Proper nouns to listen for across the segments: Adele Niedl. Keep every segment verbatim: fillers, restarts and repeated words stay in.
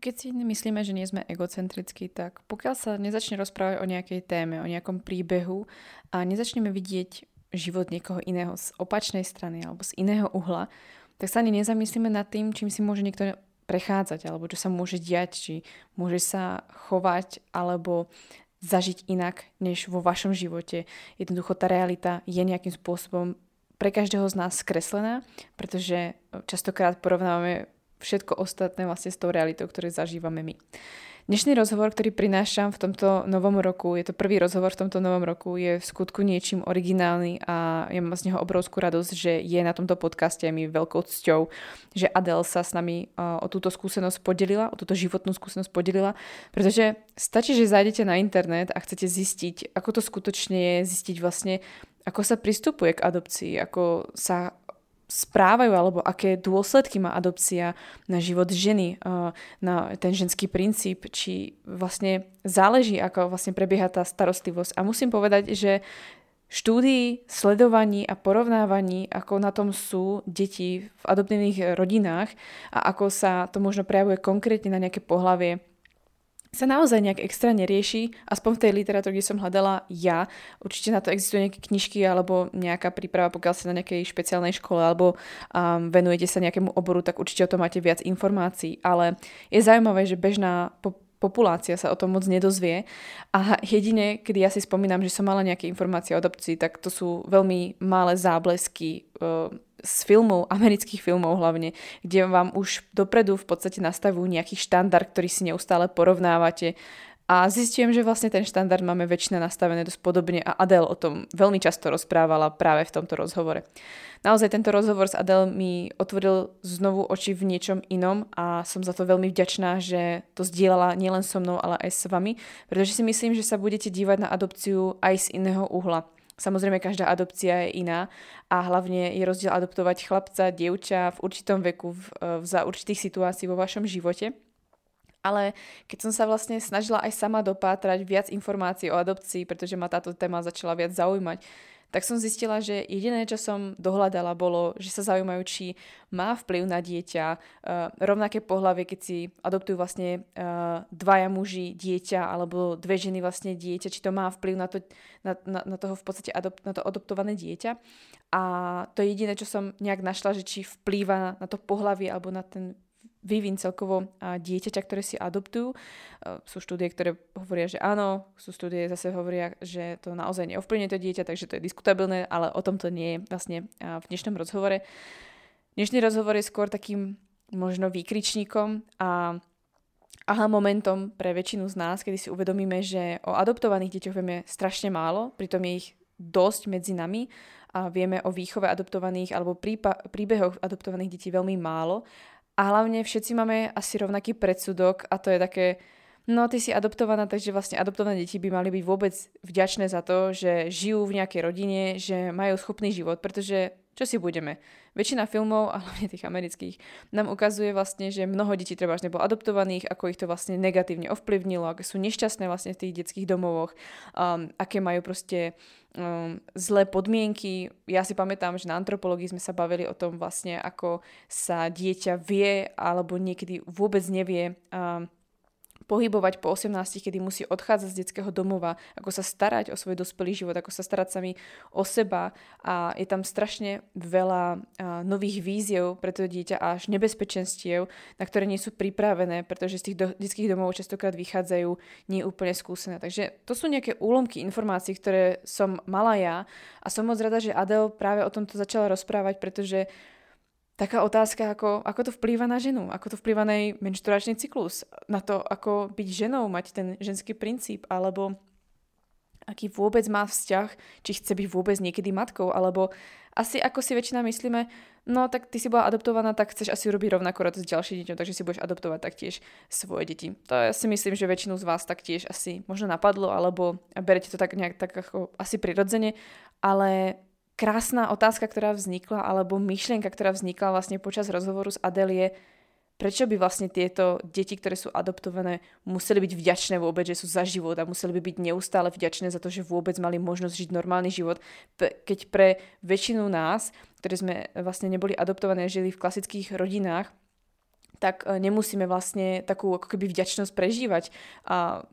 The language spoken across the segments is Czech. Keď si myslíme, že nie sme egocentrickí, tak pokiaľ sa nezačne rozprávať o nejakej téme, o nejakom príbehu a nezačneme vidieť život niekoho iného z opačnej strany alebo z iného uhla, tak sa ani nezamyslíme nad tým, čím si môže niekto prechádzať alebo čo sa môže diať, či môže sa chovať alebo zažiť inak než vo vašom živote. Jednoducho tá realita je nejakým spôsobom pre každého z nás skreslená, pretože častokrát porovnávame všetko ostatné vlastne s tou realitou, ktoré zažívame my. Dnešný rozhovor, ktorý prinášam v tomto novom roku, je to prvý rozhovor v tomto novom roku, je v skutku niečím originálny a ja mám z neho obrovskú radosť, že je na tomto podcaste mi veľkou cťou, že Adele sa s nami o túto skúsenosť podelila, o túto životnú skúsenosť podelila, pretože stačí, že zájdete na internet a chcete zistiť, ako to skutočne je, zistiť vlastne, ako sa pristupuje k adopcii, ako sa správajú alebo aké dôsledky má adopcia na život ženy, na ten ženský princíp, či vlastne záleží, ako vlastne prebieha tá starostlivosť. A musím povedať, že štúdií, sledovaní a porovnávaní, ako na tom sú deti v adoptívnych rodinách a ako sa to možno prejavuje konkrétne na nejaké pohlavie, sa naozaj nejak extra nerieši, aspoň v tej literatúre, kde som hľadala ja. Určite na to existujú nejaké knižky alebo nejaká príprava, pokiaľ ste na nejakej špeciálnej škole alebo um, venujete sa nejakému oboru, tak určite o tom máte viac informácií. Ale je zaujímavé, že bežná po- populácia sa o tom moc nedozvie a jedine, kedy ja si spomínam, že som mala nejaké informácie o adopcii, tak to sú veľmi malé záblesky uh, z filmov, amerických filmov hlavne, kde vám už dopredu v podstate nastavujú nejaký štandard, ktorý si neustále porovnávate a zistím, že vlastne ten štandard máme väčšina nastavené dosť podobne a Adele o tom veľmi často rozprávala práve v tomto rozhovore. Naozaj tento rozhovor s Adele mi otvoril znovu oči v niečom inom a som za to veľmi vďačná, že to zdieľala nielen so mnou, ale aj s vami, pretože si myslím, že sa budete dívať na adopciu aj z iného uhla. Samozrejme, každá adopcia je iná a hlavne je rozdiel adoptovať chlapca, dievča v určitom veku, v, v, za určitých situácií vo vašom živote. Ale keď som sa vlastne snažila aj sama dopátrať viac informácií o adopcii, pretože ma táto téma začala viac zaujímať, tak som zistila, že jediné, čo som dohľadala, bolo, že sa zaujímajú, či má vplyv na dieťa, e, rovnaké pohlavie, keď si adoptujú vlastne e, dvaja muži dieťa alebo dve ženy vlastne dieťa, či to má vplyv na to, na, na, na toho v podstate adopt, na to adoptované dieťa. A to je jediné, čo som nejak našla, že či vplýva na to pohlavie alebo na ten vývin celkovo dieťaťa, ktoré si adoptujú. Sú štúdie, ktoré hovoria, že áno, sú štúdie, zase hovoria, že to naozaj neovplyvne to dieťa, takže to je diskutabilné, ale o tom to nie je vlastne v dnešnom rozhovore. Dnešný rozhovor je skôr takým možno výkričníkom a aha momentom pre väčšinu z nás, kedy si uvedomíme, že o adoptovaných deťoch vieme strašne málo, pritom je ich dosť medzi nami a vieme o výchove adoptovaných alebo prípa- príbehoch adoptovaných detí veľmi málo. A hlavne všetci máme asi rovnaký predsudok a to je také, no ty si adoptovaná, takže vlastne adoptované deti by mali byť vôbec vďačné za to, že žijú v nejakej rodine, že majú schopný život, pretože čo si budeme? Väčšina filmov, a hlavne tých amerických, nám ukazuje vlastne, že mnoho detí treba až nebolo adoptovaných, ako ich to vlastne negatívne ovplyvnilo, aké sú nešťastné vlastne v tých detských domovoch, um, aké majú proste um, zlé podmienky. Ja si pamätám, že na antropológii sme sa bavili o tom vlastne, ako sa dieťa vie alebo niekedy vôbec nevie um, pohybovať po osemnástich, kedy musí odchádzať z detského domova, ako sa starať o svoj dospelý život, ako sa starať sami o seba a je tam strašne veľa nových víziev pre to dieťa až nebezpečenstiev, na ktoré nie sú pripravené, pretože z tých do- detských domov častokrát vychádzajú nie úplne skúsené. Takže to sú nejaké úlomky informácií, ktoré som mala ja a som moc rada, že Adele práve o tomto začala rozprávať, pretože taká otázka, ako, ako to vplýva na ženu, ako to vplýva na jej menšturačný cyklus, na to, ako byť ženou, mať ten ženský princíp, alebo aký vôbec má vzťah, či chce byť vôbec niekedy matkou, alebo asi ako si väčšina myslíme, no tak ty si bola adoptovaná, tak chceš asi urobiť rovnako radosť s ďalším dieťom, takže si budeš adoptovať taktiež svoje deti. To ja si myslím, že väčšinu z vás taktiež asi možno napadlo, alebo berete to tak nejak tak ako asi prirodzene, ale krásna otázka, ktorá vznikla, alebo myšlienka, ktorá vznikla vlastne počas rozhovoru s Adelie, prečo by vlastne tieto deti, ktoré sú adoptované, museli byť vďačné vôbec, že sú za život a museli by byť neustále vďačné za to, že vôbec mali možnosť žiť normálny život, keď pre väčšinu nás, ktoré sme vlastne neboli adoptované, žili v klasických rodinách, tak nemusíme vlastne takú ako keby vďačnosť prežívať. A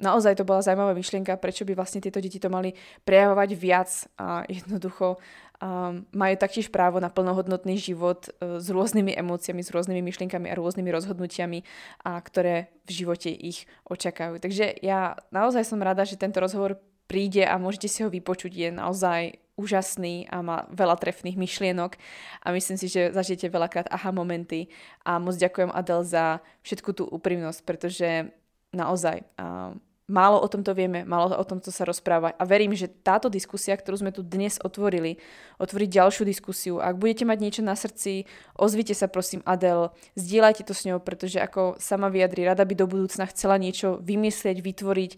naozaj to bola zaujímavá myšlienka, prečo by vlastne tieto deti to mali prejavovať viac a jednoducho um, majú taktiež právo na plnohodnotný život uh, s rôznymi emóciami, s rôznymi myšlienkami a rôznymi rozhodnutiami, a ktoré v živote ich očakajú. Takže ja naozaj som rada, že tento rozhovor príde a môžete si ho vypočuť. Je naozaj úžasný a má veľa trefných myšlienok a myslím si, že zažijete veľakrát aha momenty a moc ďakujem Adele za všetku tú úprimnosť, pretože naozaj uh, málo o tomto vieme, málo o tomto sa rozpráva a verím, že táto diskusia, ktorú sme tu dnes otvorili, otvorí ďalšiu diskusiu. Ak budete mať niečo na srdci, ozvite sa prosím Adele, zdieľajte to s ňou, pretože ako sama vyjadri, rada by do budúcna chcela niečo vymyslieť, vytvoriť,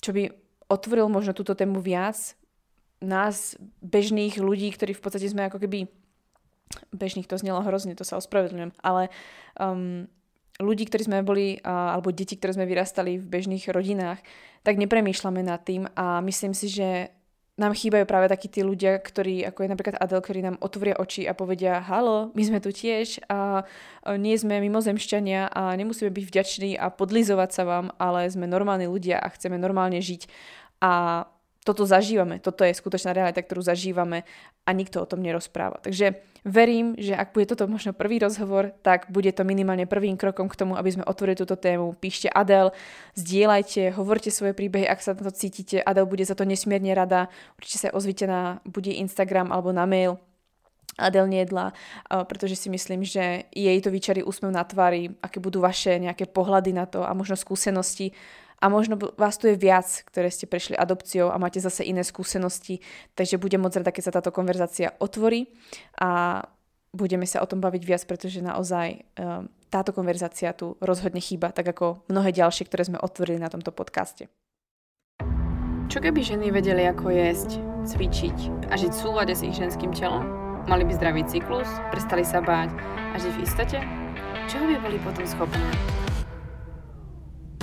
čo by otvoril možno túto tému viac. Nás, bežných ľudí, ktorí v podstate sme ako keby, bežných to znelo hrozne, to sa ospravedlňujem, ale um, ľudí, ktorí sme boli, alebo deti, ktoré sme vyrastali v bežných rodinách, tak nepremýšľame nad tým a myslím si, že nám chýbajú práve takí tí ľudia, ktorí, ako je napríklad Adele, ktorí nám otvoria oči a povedia, halo, my sme tu tiež a nie sme mimozemšťania a nemusíme byť vďační a podlizovať sa vám, ale sme normálni ľudia a chceme normálne žiť a toto zažívame, toto je skutočná realita, ktorú zažívame a nikto o tom nerozpráva. Takže verím, že ak bude toto možno prvý rozhovor, tak bude to minimálne prvým krokom k tomu, aby sme otvorili túto tému. Píšte Adele, zdieľajte, hovorte svoje príbehy, ak sa na to cítite. Adele bude za to nesmierne rada. Určite sa ozvite na bude Instagram alebo na mail Adele Niedl, pretože si myslím, že jej to vyčarí úsmev na tvári, aké budú vaše nejaké pohľady na to a možno skúsenosti. A možno vás tu je viac, ktoré ste prešli adopciou a máte zase iné skúsenosti, takže budem moc rada, keď sa táto konverzácia otvorí a budeme sa o tom baviť viac, pretože naozaj um, táto konverzácia tu rozhodne chýba, tak ako mnohé ďalšie, ktoré sme otvorili na tomto podcaste. Čo keby ženy vedeli, ako jesť, cvičiť a žiť v súlade s ich ženským telom? Mali by zdravý cyklus, prestali sa báť a žiť v istote? Čoho by boli potom schopné?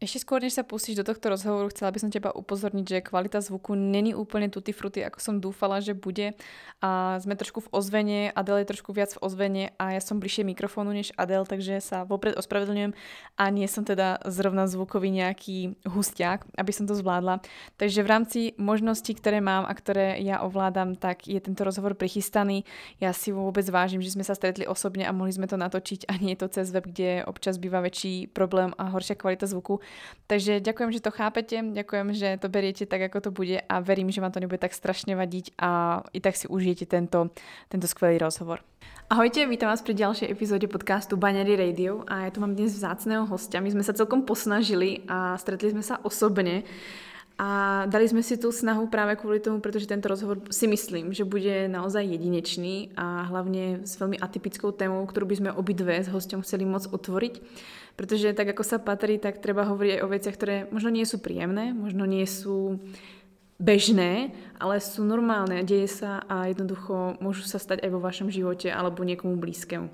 Ešte skôr, než sa pustíš do tohto rozhovoru, chcela by som teba upozorniť, že kvalita zvuku není úplne tutti frutti, ako som dúfala, že bude. A sme trošku v ozvene, Adele je trošku viac v ozvene a ja som bližšie mikrofónu než Adele, takže sa vopred ospravedlňujem a nie som teda zrovna zvukový nejaký husťák, aby som to zvládla. Takže v rámci možností, ktoré mám a ktoré ja ovládam, tak je tento rozhovor prichystaný. Ja si vôbec vážim, že sme sa stretli osobne a mohli sme to natočiť a nie je to cez web, kde občas býva väčší problém a horšia kvalita zvuku. Takže ďakujem, že to chápete, ďakujem, že to beriete tak, ako to bude a verím, že vám to nebude tak strašne vadiť a i tak si užijete tento, tento skvelý rozhovor. Ahojte, vítam vás pri ďalšej epizóde podcastu Baňári Radio a ja tu mám dnes vzácného hostia. My sme sa celkom posnažili a stretli sme sa osobne a dali sme si tú snahu práve kvôli tomu, pretože tento rozhovor si myslím, že bude naozaj jedinečný a hlavne s veľmi atypickou témou, ktorú by sme obidve s hosťom chceli moc otvoriť. Pretože tak, ako sa patrí, tak treba hovoriť aj o veciach, ktoré možno nie sú príjemné, možno nie sú bežné, ale sú normálne, deje sa a jednoducho môžu sa stať aj vo vašom živote alebo niekomu blízkemu.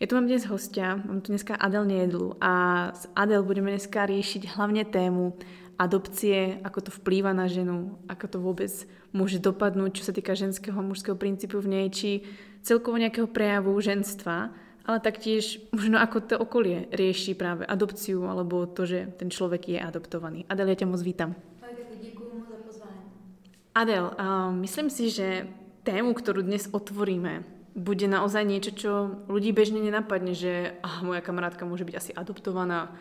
Ja tu mám dnes hostia, mám tu dneska Adele Niedl a s Adele budeme dneska riešiť hlavne tému adopcie, ako to vplýva na ženu, ako to vôbec môže dopadnúť, čo sa týka ženského a mužského princípu v nej, či celkovo nejakého prejavu ženstva, ale taktiež možno ako to okolie rieši práve adopciu alebo to, že ten človek je adoptovaný. Adele, ja ťa moc vítam. Ďakujem za pozvanie. Adele, uh, myslím si, že tému, ktorú dnes otvoríme, bude naozaj niečo, čo ľudí bežne nenapadne, že ah, moja kamarátka môže byť asi adoptovaná,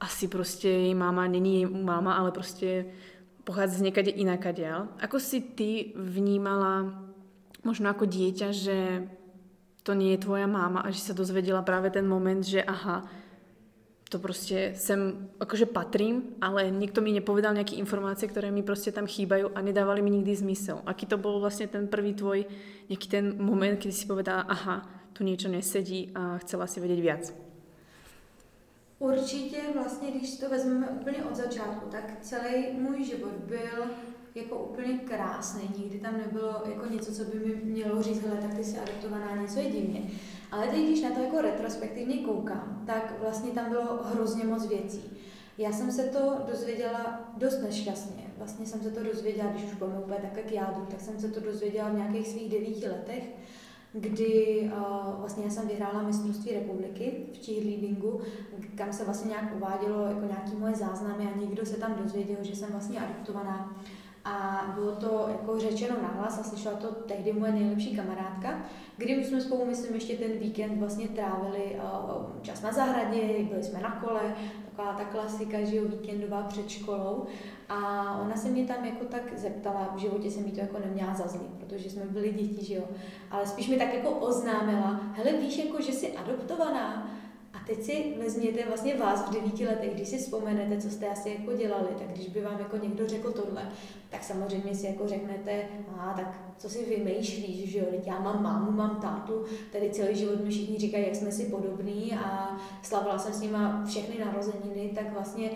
asi proste jej mama není jej mama, ale proste pochádza z niekade inakadiaľ. Ako si ty vnímala možno ako dieťa, že to nie je tvoja máma a že sa dozvedela práve ten moment, že aha, to proste sem akože patrím, ale niekto mi nepovedal nejaké informácie, ktoré mi proste tam chýbajú a nedávali mi nikdy zmysel. Aký to bol vlastne ten prvý tvoj, nejaký ten moment, kedy si povedala, aha, tu niečo nesedí a chcela si vedieť viac? Určitě vlastně, když to vezmeme úplně od začátku, tak celý můj život byl jako úplně krásný. Nikdy tam nebylo jako něco, co by mi mělo říct, hele, tak ty jsi adoptovaná, něco je divně. Ale teď, když na to jako retrospektivně koukám, tak vlastně tam bylo hrozně moc věcí. Já jsem se to dozvěděla dost nešťastně. Vlastně jsem se to dozvěděla, když už budeme úplně tak, jak já jdu, tak jsem se to dozvěděla v nějakých svých devíti letech, kdy uh, vlastně já jsem vyhrála mistrovství republiky v cheerleadingu, kam se vlastně nějak uvádělo jako nějaký moje záznamy a někdo se tam dozvěděl, že jsem vlastně adoptovaná. A bylo to jako řečeno nahlas a slyšela to tehdy moje nejlepší kamarádka, kdy my jsme spolu, myslím, ještě ten víkend vlastně trávili uh, čas na zahradě, byli jsme na kole, taková ta klasika, že jo, víkendová před školou. A ona se mě tam jako tak zeptala, v životě jsem jí to jako neměla zaznít, protože jsme byli děti, že jo. Ale spíš mi tak jako oznámila, hele, víš, jako, že jsi adoptovaná. A teď si vezměte vlastně vás v devíti letech, když si vzpomenete, co jste asi jako dělali, tak když by vám jako někdo řekl tohle, tak samozřejmě si jako řeknete, a tak co si vymýšlíš, že jo, já mám mámu, mám tátu, tady celý život mi všichni říkají, jak jsme si podobní a slavila jsem s nima všechny narozeniny, tak vlastně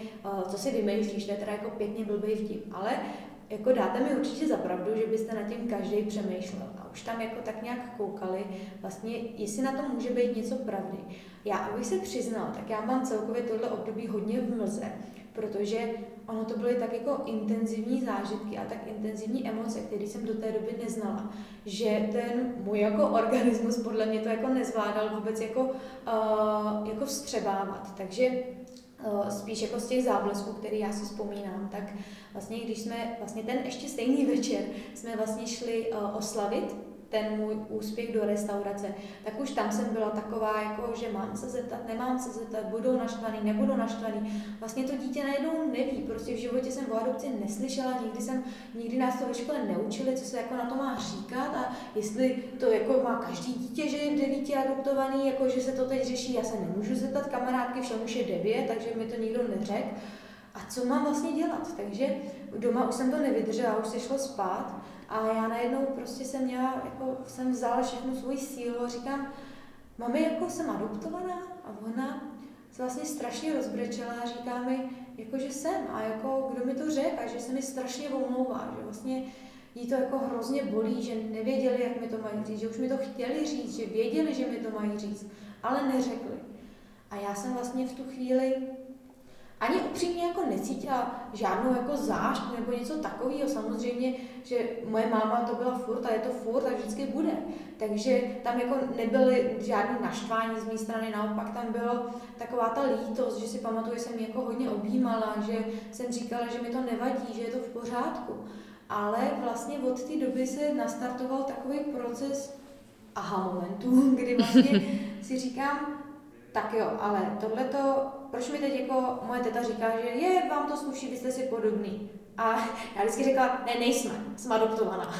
co si vymýšlíš, to je teda jako pěkně blbej vtip, ale jako dáte mi určitě za pravdu, že byste nad tím každý přemýšlel a už tam jako tak nějak koukali, vlastně jestli na tom může být něco pravdy. Já, abych se přiznal, tak já mám celkově tohle období hodně v mlze, protože ono to byly tak jako intenzivní zážitky a tak intenzivní emoce, které jsem do té doby neznala, že ten můj jako organismus podle mě to jako nezvládal vůbec jako, uh, jako vstřebávat, takže spíš jako z těch záblesků, který já si vzpomínám, tak vlastně když jsme vlastně ten ještě stejný večer jsme vlastně šli oslavit ten můj úspěch do restaurace, tak už tam jsem byla taková jako, že mám se zeptat, nemám se zeptat, budou naštvaný, nebudou naštvaný. Vlastně to dítě najednou neví, prostě v životě jsem o adopci neslyšela, nikdy jsem, nikdy nás to ve škole neučili, co se jako na to má říkat a jestli to jako má každý dítě, že je v devíti adoptovaný, jako že se to teď řeší, já se nemůžu zeptat kamarádky, všem už je devět, takže mi to nikdo neřekl. A co mám vlastně dělat? Takže doma už jsem to nevydržela, už se šlo spát a já najednou prostě jsem měla, jako jsem vzala všechnu svou sílu a říkám, mami, jako jsem adoptovaná? A ona se vlastně strašně rozbrečela a říká mi, jako že jsem a jako kdo mi to řekl a že se mi strašně omlouvá, že vlastně jí to jako hrozně bolí, že nevěděli, jak mi to mají říct, že už mi to chtěli říct, že věděli, že mi to mají říct, ale neřekli. A já jsem vlastně v tu chvíli ani upřímně jako necítila žádnou jako zášť nebo něco takového, samozřejmě, že moje máma to byla furt a je to furt a vždycky bude. Takže tam jako nebyly žádné naštvání z mé strany, naopak tam byla taková ta lítost, že si pamatuju, že jsem ji jako hodně objímala, že jsem říkala, že mi to nevadí, že je to v pořádku. Ale vlastně od té doby se nastartoval takový proces aha momentů, kdy vlastně si říkám, tak jo, ale tohleto, proč mi teď jako moje teta říká, že je, vám to sluší, vy jste si podobný. A já vždycky řekla, ne, nejsme, jsem adoptovaná.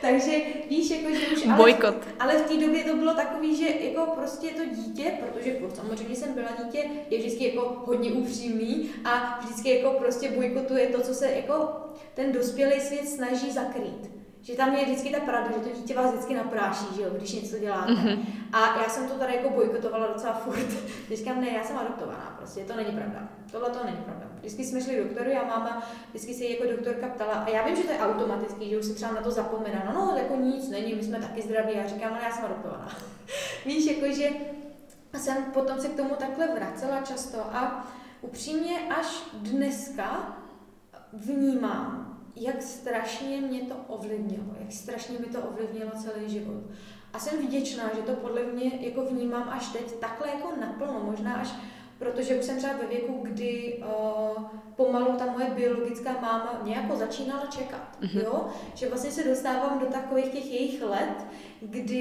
Takže víš, jako, že už, ale, bojkot. Ale v té době to bylo takový, že jako prostě to dítě, protože samozřejmě jsem byla dítě, je vždycky jako hodně upřímný a vždycky jako prostě bojkotuje to, co se jako ten dospělý svět snaží zakrýt. Že tam je vždycky ta pravda, že to dítě vás vždycky napráší, že jo, když něco děláte. Mm-hmm. A já jsem to tady jako bojkotovala docela furt. Říkám, ne, já jsem adoptovaná, prostě to není pravda. Tohle to není pravda. Vždycky jsme šli k doktoru a máma vždycky se jako doktorka ptala, a já vím, že to je automaticky, že už se třeba na to zapomene, no, no jako nic není, my jsme taky zdraví. Já říkám, ale já jsem adoptovaná. Víš, jakože jsem potom se k tomu takhle vracela často a upřímně až dneska vnímám, jak strašně mě to ovlivnilo, jak strašně mi to ovlivnilo celý život. A jsem vděčná, že to podle mě jako vnímám až teď takhle jako naplno, možná až protože už jsem třeba ve věku, kdy uh, pomalu ta moje biologická máma mě jako začínala čekat, mm-hmm. jo? Že vlastně se dostávám do takových těch jejich let, kdy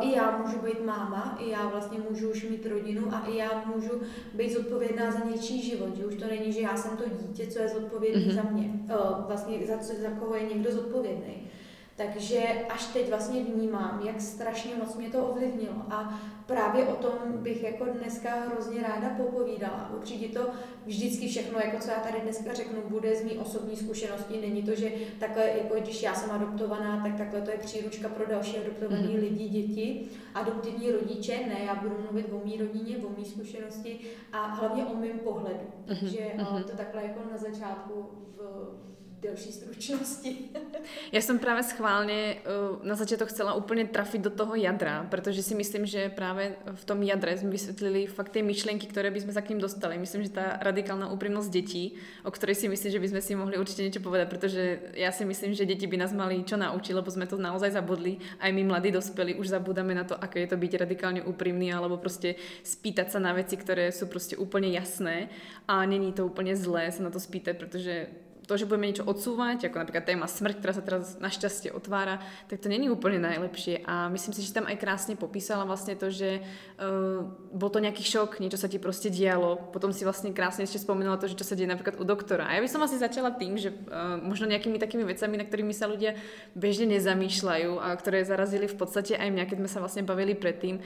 i já můžu být máma, i já vlastně můžu už mít rodinu a i já můžu být zodpovědná za něčí život, že už to není, že já jsem to dítě, co je zodpovědný mm-hmm. za mě, vlastně za, za koho je někdo zodpovědný. Takže až teď vlastně vnímám, jak strašně moc mě to ovlivnilo a právě o tom bych jako dneska hrozně ráda popovídala. Určitě to vždycky všechno, jako co já tady dneska řeknu, bude z mý osobní zkušenosti. Není to, že takhle, jako když já jsem adoptovaná, tak takhle to je příručka pro další adoptovaný mm-hmm. lidi, děti, adoptivní rodiče. Ne, já budu mluvit o mý rodině, o mý zkušenosti a hlavně o mým pohledu. Mm-hmm. Takže mm-hmm. to takhle jako na začátku v delší stručnosti. Ja som práve schválne na začiatok chcela úplne trafiť do toho jadra, pretože si myslím, že práve v tom jadre sme vysvetlili fakt tie myšlienky, ktoré by sme sa k ním dostali. Myslím, že tá radikálna úprimnosť detí, o ktorej si myslím, že by sme si mohli určite niečo povedať, pretože ja si myslím, že deti by nás mali čo naučiť, lebo sme to naozaj zabudli. Aj my mladí dospelí už zabúdame na to, aké je to byť radikálne úprimný, alebo proste spýtať sa na veci, ktoré sú proste úplne jasné a není to úplne zlé sa na to spýtať, pretože to, že budeme niečo odsúvať, ako napríklad téma smrť, ktorá sa teraz našťastie otvára, tak to není úplne najlepšie. A myslím si, že tam aj krásne popísala vlastne to, že uh, bol to nejaký šok, niečo sa ti proste dialo. Potom si vlastne krásne ešte spomenula to, že čo sa deje napríklad u doktora. A ja by som asi začala tým, že uh, možno nejakými takými vecami, na ktorými sa ľudia bežne nezamýšľajú a ktoré zarazili v podstate aj mňa, keď sme sa vlastne bavili predtým.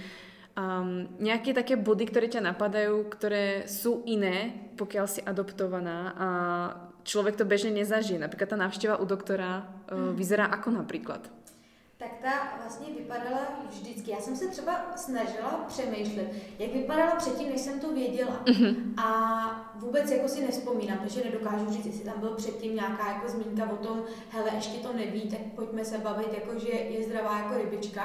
Um, nejaké také body, ktoré ťa napadajú, ktoré sú iné, pokiaľ si adoptovaná a človek to bežne nezažije. Napríklad tá návšteva u doktora uh, vyzerá ako napríklad? Tak ta vlastně vypadala vždycky. Já jsem se třeba snažila přemýšlet, jak vypadala předtím, než jsem to věděla. Mm-hmm. A vůbec jako si nevzpomínám, takže nedokážu říct, jestli tam byl předtím nějaká jako zmínka o tom, hele, ještě to neví, tak pojďme se bavit, jako že je zdravá jako rybička.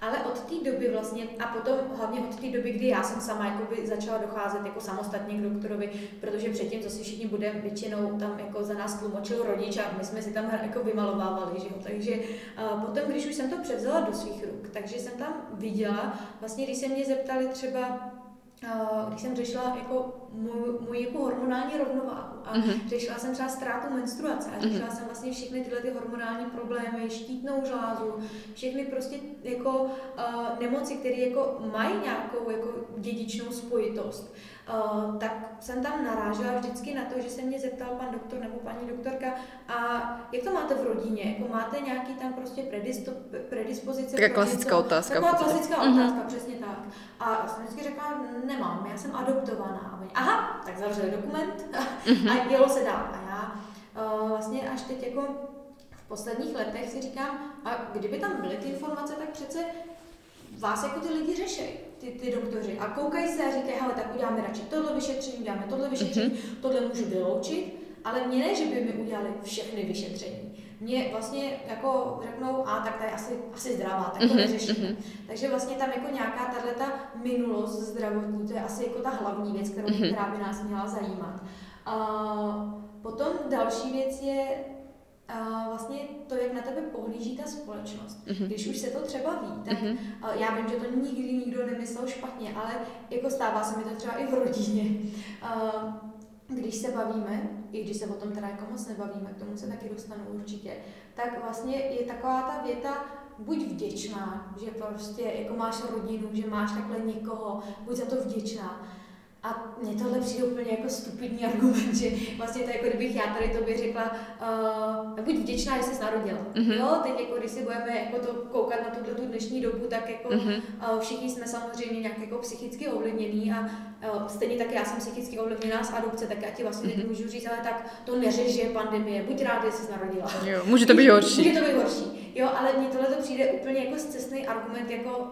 Ale od té doby vlastně, a potom hlavně od té doby, kdy já jsem sama jakoby začala docházet jako samostatně k doktorovi, protože předtím, co si všichni budeme, většinou tam jako za nás tlumočil rodič a my jsme si tam jako vymalovávali, že jo. Takže uh, potom, když už jsem to převzala do svých ruk, takže jsem tam viděla, vlastně když se mě zeptali třeba, když jsem řešila jako moji jako hormonální rovnováhu a uh-huh. řešila jsem třeba ztrátu menstruace a řešila uh-huh. jsem vlastně všechny tyhle ty hormonální problémy, štítnou žlázu, všechny prostě jako uh, nemoci, které jako mají nějakou jako dědičnou spojitost. Uh, tak jsem tam narážela vždycky na to, že se mě zeptal pan doktor nebo paní doktorka, a jak to máte v rodině, jako máte nějaký tam prostě predispo- predispozice? Taká klasická otázka. Taková klasická otázka, přesně tak. A jsem vždycky řekla, nemám, já jsem adoptovaná. A oni, aha, tak zavřeli dokument a jelo se dál. A já uh, vlastně až teď jako v posledních letech si říkám, a kdyby tam byly ty informace, tak přece vás jako ty lidi řešej. Ty, ty doktoři a koukají se a říkají, hele, tak uděláme radši tohle vyšetření, uděláme tohle vyšetření, mm-hmm. tohle můžu vyloučit, ale mě ne, že by mi udělali všechny vyšetření. Mě vlastně jako řeknou, a tak ta je asi, asi zdravá, tak to mm-hmm. neřešíme. Takže vlastně tam jako nějaká tahleta minulost zdravotní, to je asi jako ta hlavní věc, kterou, mm-hmm. která by nás měla zajímat. A potom další věc je Uh, vlastně to, jak na tebe pohlíží ta společnost. Uh-huh. Když už se to třeba ví, tak uh-huh. uh, já vím, že to nikdy nikdo nemyslel špatně, ale jako stává se mi to třeba i v rodině. Uh, když se bavíme, i když se o tom teda jako moc nebavíme, k tomu se taky dostanu určitě, tak vlastně je taková ta věta, buď vděčná, že prostě jako máš rodinu, že máš takhle někoho, buď za to vděčná. A mně tohle přijde úplně jako stupidní argument, že vlastně to jako kdybych já tady tobě řekla, uh, buď vděčná, že jsi narodila. Mm-hmm. Jo, teď jako když si budeme jako to koukat na tuto tu dnešní dobu, tak jako mm-hmm. uh, všichni jsme samozřejmě nějak jako psychicky ovlivnění a uh, stejně tak já jsem psychicky ovlivněná z adopce, tak já ti vlastně mm-hmm. můžu říct, ale tak to neřeš, že je pandemie, buď rád, že jsi narodila. Jo, může to být horší. Může to být horší. Jo, ale mně tohle to přijde úplně jako scestný argument, jako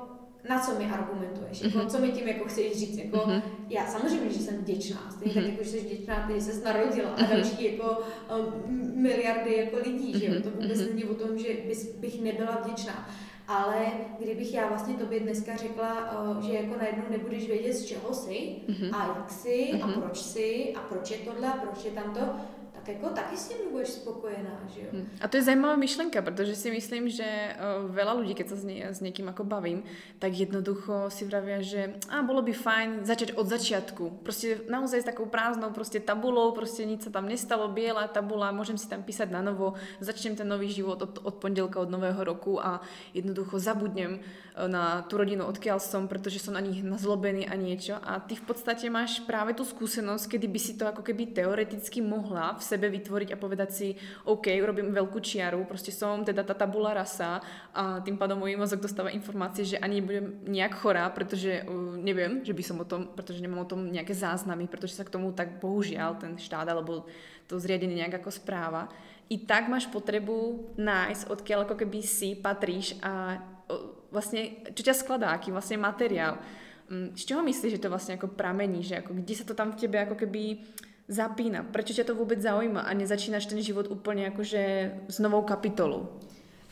na co mi argumentuješ, mm-hmm. jako, co mi tím jako chceš říct, jako, mm-hmm. já samozřejmě, že jsem vděčná, stejně mm-hmm. tak jako, že jsi vděčná, ty jsi narodila a další jako um, miliardy jako lidí, mm-hmm. že jo, to vůbec mm-hmm. není o tom, že bys, bych nebyla vděčná, ale kdybych já vlastně tobě dneska řekla, uh, že jako najednou nebudeš vědět, z čeho jsi mm-hmm. a jak jsi mm-hmm. a proč jsi a proč je tohle a proč je tamto, Tako, taky s tím budeš spokojená, že jo? A to je zajímavá myšlenka, protože si myslím, že uh, veľa ľudí, keď sa s, nie, s niekým ako bavím, tak jednoducho si vravia, že a bolo by fajn začať od začiatku. Proste naozaj s takou prázdnou proste tabulou, proste nič sa tam nestalo, biela tabula, môžem si tam písať na novo, začnem ten nový život od, od pondelka, od nového roku a jednoducho zabudnem na tú rodinu, odkiaľ som, pretože som na nich nazlobený a niečo. A ty v podstate máš práve tú skúsenosť, kedy by si to ako keby teoreticky mohla v sebe sebe vytvoriť a povedať si, OK, urobím veľkú čiaru, proste som teda tá tabula rasa a tým pádom môj mozog dostáva informácie, že ani nebudem nejak chorá, pretože uh, neviem, že by som o tom, pretože nemám o tom nejaké záznamy, pretože sa k tomu tak bohužiaľ ten štát alebo to zriadenie nejak ako správa. I tak máš potrebu nájsť, odkiaľ ako keby si patríš a vlastne, čo ťa skladá, aký vlastne materiál. Z čoho myslíš, že to vlastne ako pramení, že ako, kde sa to tam v tebe ako keby zapína? Prečo ťa to vôbec zaujíma a nezačínaš ten život úplne akože s novou kapitolou?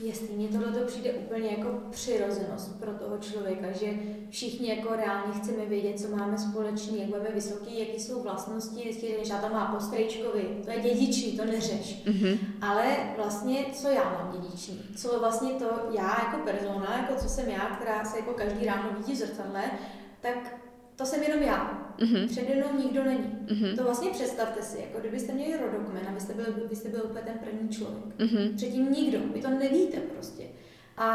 Jestli mně tohle to přijde úplně jako přirozenost pro toho člověka, že všichni jako reálně chceme vědět, co máme společný, jak budeme vysoký, jaké jsou vlastnosti, jestli jeden šáta má po strejčkovi, to je dědičný, to neřeš. Mm-hmm. Ale vlastně, co já mám dědičný, co vlastně to já jako persona, jako co jsem já, která se jako každý ráno vidí v zrcadle, tak to jsem jenom já. Mm-hmm. Přede mnou nikdo není. Mm-hmm. To vlastně představte si, jako kdybyste měli rodokmen a vy jste byli, vy jste byli úplně ten první člověk. Mm-hmm. Předtím nikdo, vy to nevíte prostě. A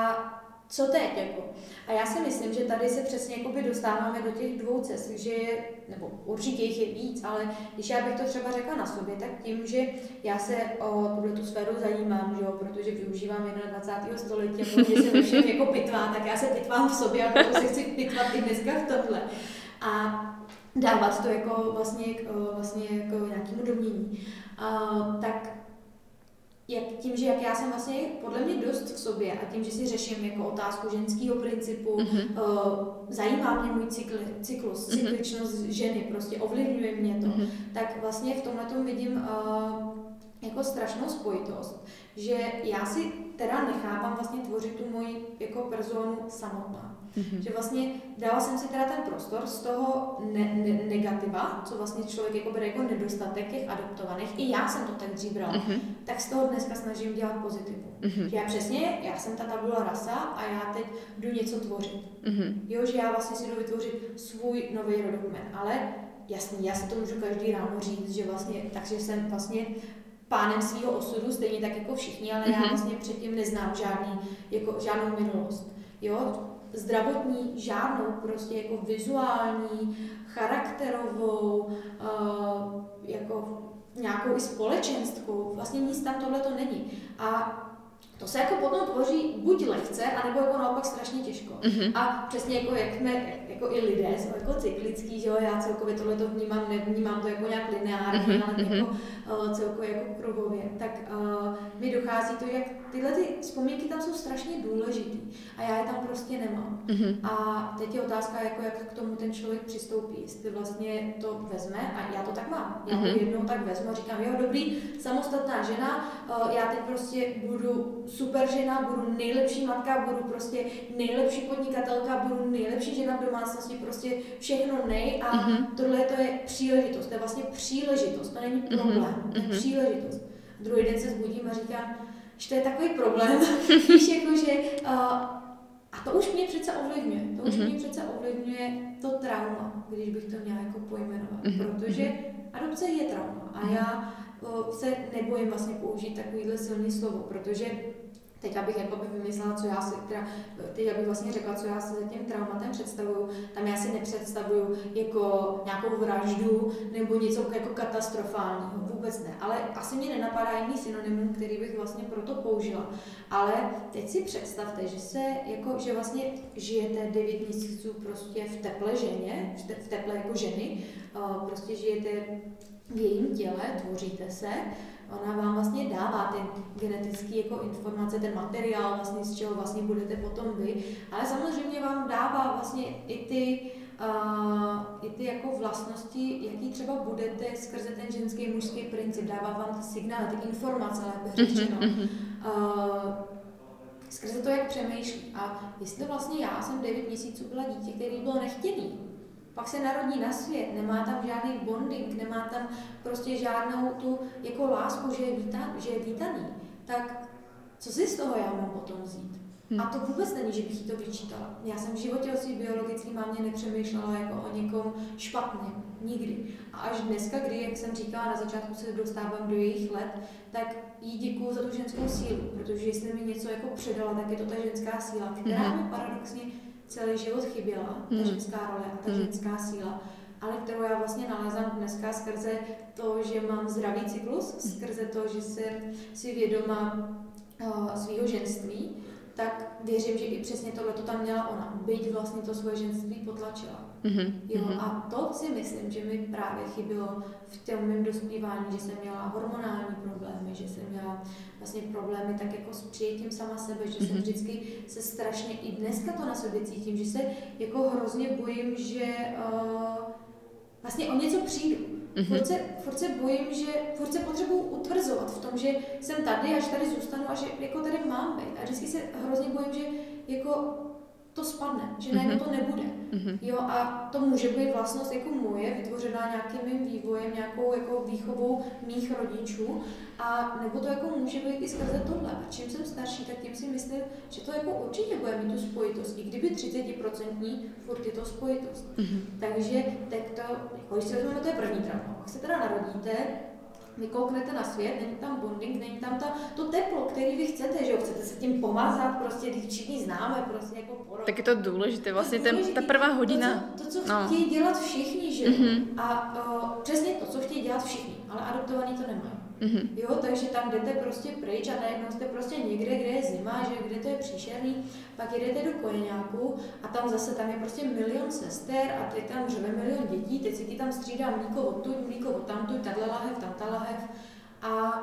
co teď jako? A já si myslím, že tady se přesně jakoby dostáváme do těch dvou cest, že je, nebo určitě jich je víc, ale když já bych to třeba řekla na sobě, tak tím, že já se o tuhle tu sféru zajímám, že jo, protože využívám dvacátého prvního století, a protože se všem jako pitvá, tak já se pitvám v sobě a proto se chci pitvat i dneska v tohle. A dávat to jako vlastně, vlastně jako nějakému domnění. Tak jak, tím, že jak já jsem vlastně podle mě dost v sobě a tím, že si řeším jako otázku ženského principu, mm-hmm. uh, zajímá mě můj cykl, cyklus, mm-hmm. cykličnost ženy, prostě ovlivňuje mě to, mm-hmm. tak vlastně v tomhletom vidím uh, jako strašnou spojitost, že já si teda nechávám vlastně tvořit tu moji jako personu samotná. Mm-hmm. Že vlastně dala jsem si teda ten prostor z toho ne- ne- negativa, co vlastně člověk jako bere jako nedostatek těch adoptovaných, i já jsem to tak dřív brala, mm-hmm. tak z toho dneska snažím dělat pozitivu. Mm-hmm. Že já přesně, já jsem ta tabula rasa a já teď jdu něco tvořit. Mm-hmm. Jo, že já vlastně si jdu vytvořit svůj nový rodokmen, ale jasný, já si to můžu každý ráno říct, že vlastně, takže jsem vlastně pánem svého osudu, stejně tak jako všichni, ale mm-hmm. já vlastně předtím neznám žádný, jako, žádnou minulost. Jo? Zdravotní, žádnou, prostě jako vizuální, charakterovou, uh, jako nějakou i společenskou, vlastně nic tam tohle to není. A to se jako potom tvoří buď lehce, anebo jako naopak strašně těžko. Mm-hmm. A přesně jako jak jsme, jako i lidé jsou jako cyklický, že jo, já celkově tohle to vnímám, nevnímám to jako nějak lineárně, mm-hmm. ale jako uh, celkově jako kruhově. Tak uh, mi dochází to, jak tyhle ty vzpomínky tam jsou strašně důležitý a já je tam prostě nemám. Mm-hmm. A teď je otázka, jako jak k tomu ten člověk přistoupí, jestli vlastně to vezme a já to tak mám. Já mm-hmm. to jednou tak vezmu a říkám, jo, dobrý, samostatná žena, uh, já teď prostě budu super žena, budu nejlepší matka, budu prostě nejlepší podnikatelka, budu nejlepší žena v domácnosti, prostě všechno nej a mm-hmm. tohle to je příležitost, to je vlastně příležitost, to není problém, to je příležitost. Druhý den se zbudím a říkám, že to je takový problém, víš, jako že, uh, a to už mě přece ovlivňuje, to už mm-hmm. mě přece ovlivňuje to trauma, když bych to měla jako pojmenovat, mm-hmm. protože adopce je trauma a já uh, se nebojím vlastně použít takovýhle silný slovo, protože teď, abych jakoby vymyslela, co já si, teda, teď, abych vlastně řekla, co já si za tím traumatem představuju, tam já si nepředstavuju jako nějakou vraždu nebo něco jako katastrofálního, vůbec ne, ale asi mě nenapadá jiný synonymum, který bych vlastně proto použila, ale teď si představte, že se, jako, že vlastně žijete devět měsíců prostě v teple ženě, v teple jako ženy, prostě žijete v jejím těle, tvoříte se, ona vám vlastně dává ty genetické jako informace, ten materiál, vlastně, z čeho vlastně budete potom vy, ale samozřejmě vám dává vlastně i ty, uh, i ty jako vlastnosti, jaký třeba budete skrze ten ženský mužský princip, dává vám ty signály, ty informace, lépe řečeno. Uh, skrze to, jak přemýšlí. A jestli vlastně já jsem devět měsíců byla dítě, který bylo nechtěný, pak se narodí na svět, nemá tam žádný bonding, nemá tam prostě žádnou tu jako lásku, že je, vítan, že je vítaný, tak co si z toho já mám potom vzít? Hmm. A to vůbec není, že bych jí to vyčítala. Já jsem v životě o svým biologickým mámě nepřemýšlela jako o někom špatném, nikdy. A až dneska, kdy, jak jsem říkala, na začátku se dostávám do jejich let, tak jí děkuju za tu ženskou sílu, protože jestli mi něco jako předala, tak je to ta ženská síla, která mi paradoxně celý život chyběla, ta ženská role a ta ženská síla. ale kterou já vlastně nalézám dneska skrze to, že mám zdravý cyklus, skrze to, že jsem si vědoma uh, svýho ženství, tak věřím, že i přesně tohle to tam měla ona, byť vlastně to svoje ženství potlačila. Mm-hmm. Jo, a to si myslím, že mi právě chybilo v tom mém dospívání, že jsem měla hormonální problémy, že jsem měla vlastně problémy tak jako s přijetím sama sebe, že mm-hmm. jsem vždycky se strašně, i dneska to na sobě cítím, že se jako hrozně bojím, že uh, vlastně o něco přijdu. Mm-hmm. Furt, se, furt se bojím, že furt se potřebuju utvrzovat v tom, že jsem tady, až tady zůstanu a že jako tady mám být. A vždycky se hrozně bojím, že jako to spadne, že najednou mm-hmm. to nebude. Mm-hmm. Jo, a to může být vlastnost jako moje, vytvořená nějakým mým vývojem, nějakou jako výchovou mých rodičů, a nebo to jako může být i skrze tohle. A čím jsem starší, tak tím si myslím, že to jako určitě bude mít tu spojitost. I kdyby třicet procent furt je to spojitost. Mm-hmm. Takže tak to, jako když se vezmeme, to je první trauma. Když se teda narodíte, vy kouknete na svět, není tam bonding, není tam ta, to teplo, který vy chcete, že jo, chcete se tím pomazat, prostě všichni známe, prostě jako porod. Tak je to důležité, vlastně ten, ta prvá hodina. To, co, to, co no. chtějí dělat všichni, že jo, mm-hmm. a o, přesně to, co chtějí dělat všichni, ale adoptovaní to nemají. Mm-hmm. Jo, takže tam jdete prostě pryč a najednou jste prostě někde, kde je zima, že kde to je příšerný, pak jedete do Kojeňáku a tam zase tam je prostě milion sester a teď tam řve milion dětí, teď si ti tam střídá mlíko odtud, mlíko odtamtud, tato lahev, tamta lahev. A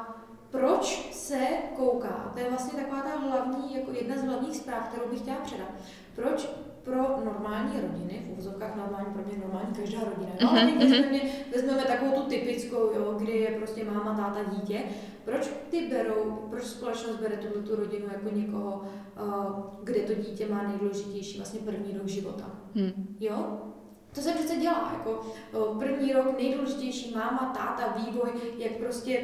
proč se kouká, to je vlastně taková ta hlavní, jako jedna z hlavních zpráv, kterou bych chtěla předat. Proč pro normální rodiny, v uvozovkách normální, pro mě normální každá rodina, no, mm-hmm. vezmeme, vezmeme takovou tu typickou, jo, kdy je prostě máma, táta, dítě, proč ty berou, proč společnost bere tuto tu rodinu jako někoho, kde to dítě má nejdůležitější vlastně první rok života, mm. jo? To se přece dělá, jako první rok nejdůležitější máma, táta, vývoj, jak prostě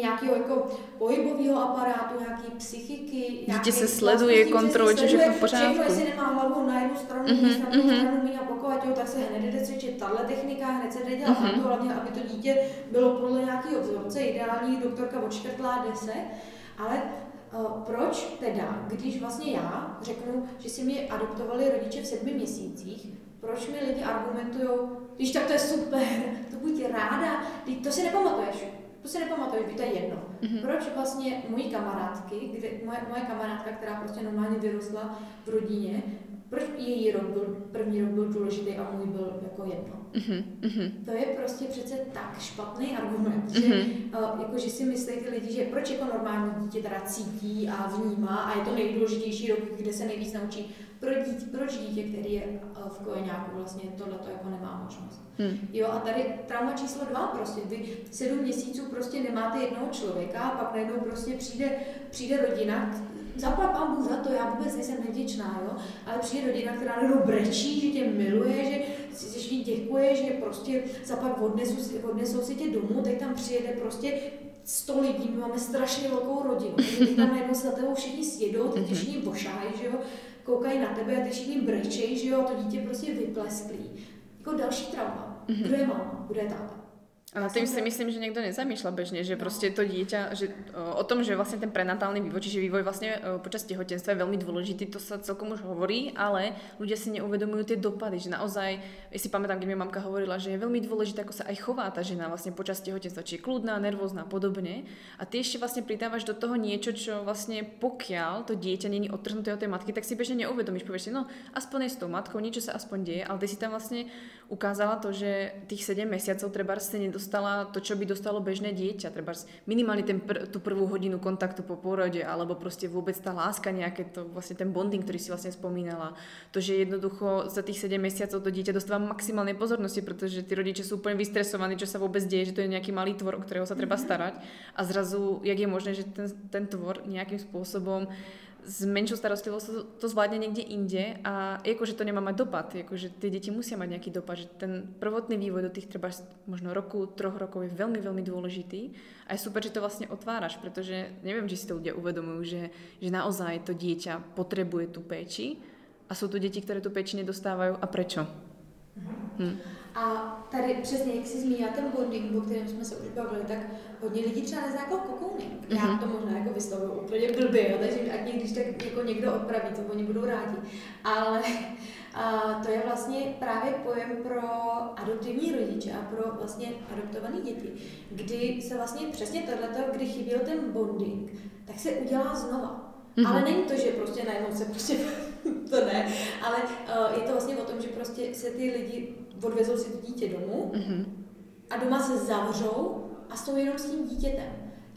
nějakého jako pohybového aparátu, nějaký psychiky, nějaké dítě se sleduje, kontroluje, že všechno v pořádku. Všechno, jestli nemá hlavu na jednu stranu, mm-hmm, na druhou mm-hmm. stranu, míň a pokovat, tak se hned jde cvičit tahle technika, hned se jde dělat mm-hmm. to, hlavně, aby to dítě bylo podle nějakého vzorce, ideální doktorka odškrtlá dese, ale proč teda, když vlastně já řeknu, že si mě adoptovali rodiče v sedmi měsících, proč mi lidi argumentují, když tak to je super, to buď ráda, to si nepamatuješ. To si nepamatuju, by to je jedno. Mm-hmm. Proč vlastně moji kamarádky, kde, moje, moje kamarádka, která prostě normálně vyrostla v rodině, proč její rok byl, první rok byl důležitý a můj byl jako jedno. Mm-hmm. To je prostě přece tak špatný argument, mm-hmm. že, uh, jako, že si myslí ty lidi, že proč jako normální dítě teda cítí a vnímá a je to nejdůležitější rok, kde se nejvíc naučí. Pro dítě, proč dítě, který je v Kojeňáku, vlastně tohleto jako nemá možnost. Hmm. Jo, a tady trauma číslo dva, prostě vy sedm měsíců prostě nemáte jednoho člověka a pak najednou prostě přijde, přijde rodina, zaplať pán Bůh za to, já vůbec nejsem nevděčná, jo, ale přijde rodina, která najednou brečí, že tě miluje, že si ti děkuje, že prostě zaplať odnesou, odnesou si tě domů, teď tam přijede prostě sto lidí, my máme strašně velkou rodinu, teď tam najednou se za tebou všichni sjedou, teď tě všichni bošájí, že jo, koukají na tebe a ty všichni brečej, že jo, a to dítě prostě vyplesklí. Jako další trauma. Mm-hmm. Kdo je máma, kdo je táta. A na tým si myslím, že niekto nezamýšľa bežne, že proste to dieťa, že o tom, že vlastne ten prenatálny vývoj, čiže vývoj vlastne počas tehotenstva je veľmi dôležitý, to sa celkom už hovorí, ale ľudia si neuvedomujú tie dopady, že naozaj, ja si pamätám, keď mi mamka hovorila, že je veľmi dôležité, ako sa aj chová tá žena vlastne počas tehotenstva, či je kľudná, nervózna a podobne. A ty ešte vlastne pridávaš do toho niečo, čo vlastne pokiaľ to dieťa nie je odtrhnuté od tej matky, tak si bežne neuvedomíš, povieš si, no aspoň je s tou matkou, niečo sa aspoň deje, ale ty si tam vlastne ukázala to, že tých sedem mesiacov treba sa nedos- dostala to, čo by dostalo bežné dieťa, treba minimálne ten pr- tú prvú hodinu kontaktu po porode, alebo proste vôbec tá láska nejaké, to, vlastne ten bonding, ktorý si vlastne spomínala. To, že jednoducho za tých sedem mesiacov to dieťa dostáva maximálnej pozornosti, pretože tí rodičia sú úplne vystresovaní, čo sa vôbec deje, že to je nejaký malý tvor, o ktorého sa treba starať. A zrazu, jak je možné, že ten, ten tvor nejakým spôsobom s menšou starostlivosťou to zvládne niekde inde a akože to nemá mať dopad, akože tie deti musia mať nejaký dopad, že ten prvotný vývoj do tých treba možno roku, troch rokov je veľmi, veľmi dôležitý a je super, že to vlastne otváraš, pretože neviem, či si to ľudia uvedomujú, že, že naozaj to dieťa potrebuje tú péči a sú tu deti, ktoré tú péči nedostávajú a prečo. Hm. A tady přesně, jak jsi zmínila ten bonding, o kterém jsme se už bavili, tak hodně lidí třeba nezná jako cocooning. Já mm-hmm. to možná jako vyslovuju úplně blbě, takže ať když tak jako někdo opraví, to oni budou rádi. Ale a to je vlastně právě pojem pro adoptivní rodiče a pro vlastně adoptované děti, kdy se vlastně přesně tohleto, kdy chyběl ten bonding, tak se udělá znova. Mm-hmm. Ale není to, že prostě najednou se prostě, to ne, ale uh, je to vlastně o tom, že prostě se ty lidi odvezou si to dítě domů mm-hmm. a doma se zavřou a jsou jenom s tím dítětem.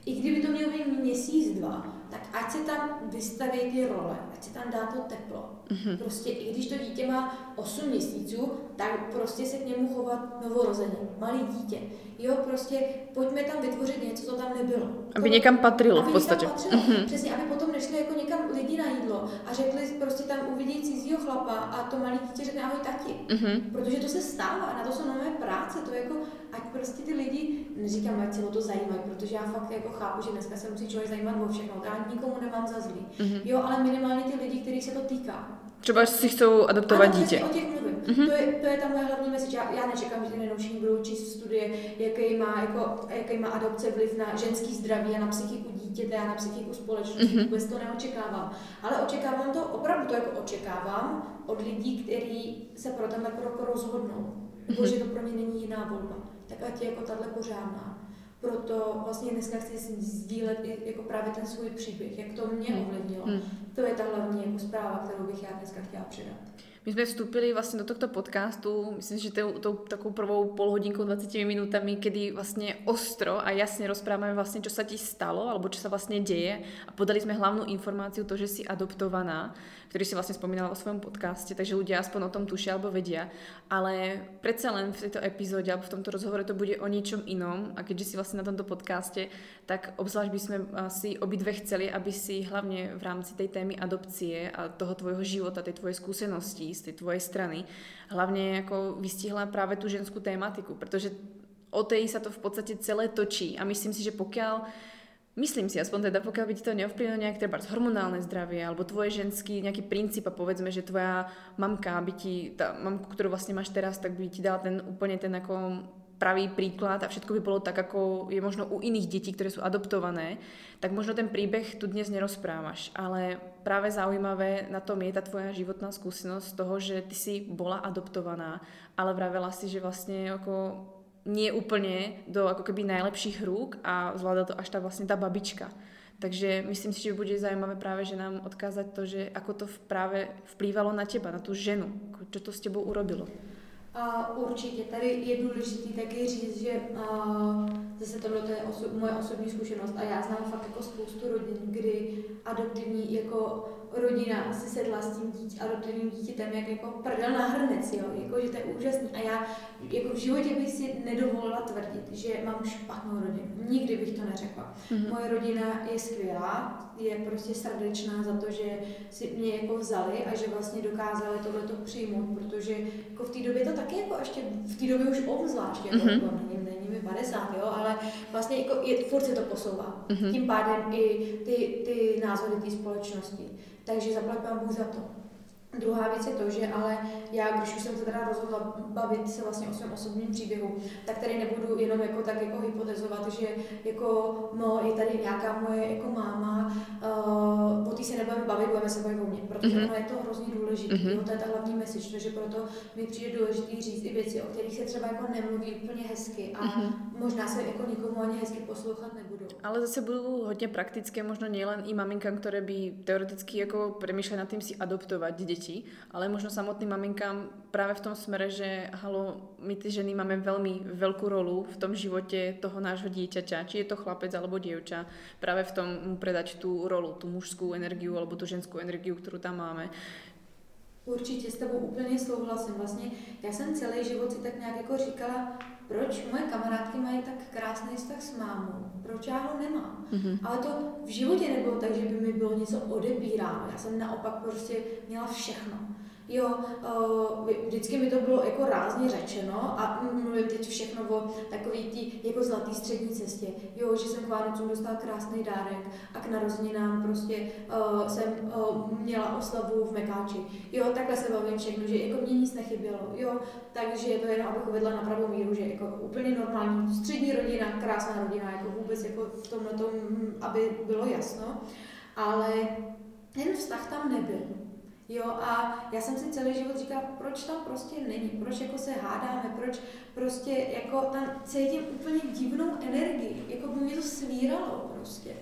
I kdyby to mělo být měsíc, dva, tak ať se tam vystaví ty role, ať se tam dá to teplo. Mm-hmm. Prostě i když to dítě má osm měsíců, tak prostě se k němu chovat novorozeně, malý dítě. Jo, prostě pojďme tam vytvořit něco, co tam nebylo. Aby to, někam patrilo v podstatě. Patrilo, mm-hmm. Přesně, aby potom nešli jako někam lidi na jídlo a řekli, prostě tam uvidí cizího chlapa a to malý dítě řekne ahoj tati. Mm-hmm. Protože to se stává, na to jsou nové práce, to jako, ať prostě ty lidi, neříkám, ať se o to zajímají, protože já fakt jako chápu, že dneska se musí člověk zajímat o všechno, já nikomu nemám za zlý. Mm-hmm. Jo, ale minimálně ty lidi, kterých se to týká. Třeba si chcou adoptovat ano, dítě. O těch mluvím. Mm-hmm. To, je, to je ta moje hlavní message. Já, já nečekám, že ty nenoušení budou číst studie, jaký má, jako, jaký má adopce vliv na ženský zdraví a na psychiku dítěte a na psychiku společnosti. Mm-hmm. Vůbec to neočekávám. Ale očekávám to, opravdu to jako očekávám od lidí, kteří se pro tenhle krok rozhodnou. Nebo mm-hmm. že to pro ně není jiná volba. Tak ať je jako tahle pořádná. Proto vlastně dneska chci sdílet jako právě ten svůj příběh, jak to mě ovlivnilo. Hmm. To je ta hlavní jako zpráva, kterou bych já dneska chtěla předat. My jsme vstúpili vlastne do tohto podcastu, myslím, že tou, tou takou prvou polhodinkou, dvadsiatimi minútami, kedy vlastne ostro a jasne rozprávame vlastne, čo sa ti stalo, alebo čo sa vlastne deje. A podali sme hlavnú informáciu to, že si adoptovaná, ktorý si vlastne spomínala o svojom podcaste, takže ľudia aspoň o tom tušia alebo vedia. Ale predsa len v tejto epizóde alebo v tomto rozhovore to bude o niečom inom. A keďže si vlastne na tomto podcaste, tak obzvlášť by sme si obidve chceli, aby si hlavne v rámci tej témy adopcie a toho tvojho života, tej tvojej skúsenosti z tej tvojej strany, hlavne ako vystihla práve tú ženskú tématiku, pretože o tej sa to v podstate celé točí a myslím si, že pokiaľ myslím si aspoň teda, pokiaľ by ti to neovplyvnilo nejak treba hormonálne zdravie alebo tvoje ženský nejaký princíp a povedzme, že tvoja mamka by ti, tá mamku, ktorú vlastne máš teraz, tak by ti dala ten úplne ten ako pravý príklad a všetko by bolo tak, ako je možno u iných detí, ktoré sú adoptované, tak možno ten príbeh tu dnes nerozprávaš. Ale práve zaujímavé na tom je tá tvoja životná skúsenosť z toho, že ty si bola adoptovaná, ale vravela si, že vlastne ako nie úplne do ako keby najlepších rúk a zvláda to až tá vlastne tá babička. Takže myslím si, že bude zaujímavé práve, že nám odkázať to, že ako to práve vplývalo na teba, na tú ženu, čo to s tebou urobilo. Uh, určitě, tady je důležitý taky říct, že uh, zase tohle to je oso- moje osobní zkušenost a já znám fakt jako spoustu rodin, kdy adoptivní jako rodina si sedla s tím dítě, adoptivním dítětem jak jako prdel na hrnec, jo, jako, že to je úžasný a já jako v životě bych si nedovolila tvrdit, že mám špatnou rodinu, nikdy bych to neřekla. Mm-hmm. Moje rodina je skvělá, je prostě srdečná za to, že si mě jako vzali a že vlastně dokázali tohleto přijmout, protože jako v té době to taky jako ještě, v té době už obzvlášť, jako, mm-hmm. jako není, není mi padesát, jo, ale vlastně jako je, furt se to posouvá, mm-hmm. tím pádem i ty, ty názory té společnosti. Takže zaplať pán Bůh za to. Druhá věc je to, že ale já, když už jsem se teda rozhodla bavit se vlastně o svém osobním příběhu, tak tady nebudu jenom jako tak jako hypotezovat, že jako no, je tady nějaká moje jako máma, uh, o té se nebudeme bavit, budeme se bavit o mě, protože mm-hmm. ono je to hrozně důležité, mm-hmm. no, to je ta hlavní message, takže proto mi přijde důležitý říct i věci, o kterých se třeba jako nemluví úplně hezky a mm-hmm. možná se jako nikomu ani hezky poslouchat nebudou. Ale zase budou hodně praktické, možno nejen i maminkám, které by teoreticky jako přemýšleli nad tím si adoptovat děti, ale možno samotným maminkám práve v tom smere, že halo, my tie ženy máme veľmi veľkú rolu v tom živote toho nášho dieťaťa, či je to chlapec alebo dievča, práve v tom mu predať tú rolu, tú mužskú energiu alebo tú ženskú energiu, ktorú tam máme. Určitě s tebou úplně souhlasím. Vlastně já jsem celý život si tak nějak jako říkala, proč moje kamarádky mají tak krásný vztah s mámou, proč já ho nemám. Mm-hmm. Ale to v životě nebylo tak, že by mi bylo něco odebíráno. Já jsem naopak prostě měla všechno. Jo, uh, vždycky mi to bylo jako rázně řečeno a mluvím teď všechno o takový tý jako zlatý střední cestě. Jo, že jsem k Vánocům dostala krásný dárek a k narozeninám prostě uh, jsem uh, měla oslavu v Mekáči. Jo, takhle se bavím všechno, že jako mě nic nechybělo. Jo, takže to jenom abych uvedla na pravou míru, že jako úplně normální střední rodina, krásná rodina, jako vůbec jako v tomhletom, aby bylo jasno, ale ten vztah tam nebyl. Jo, a já jsem si celý život říkala, proč tam prostě není, proč jako se hádáme, proč prostě jako tam cítím úplně divnou energii, jako by mě to svíralo prostě.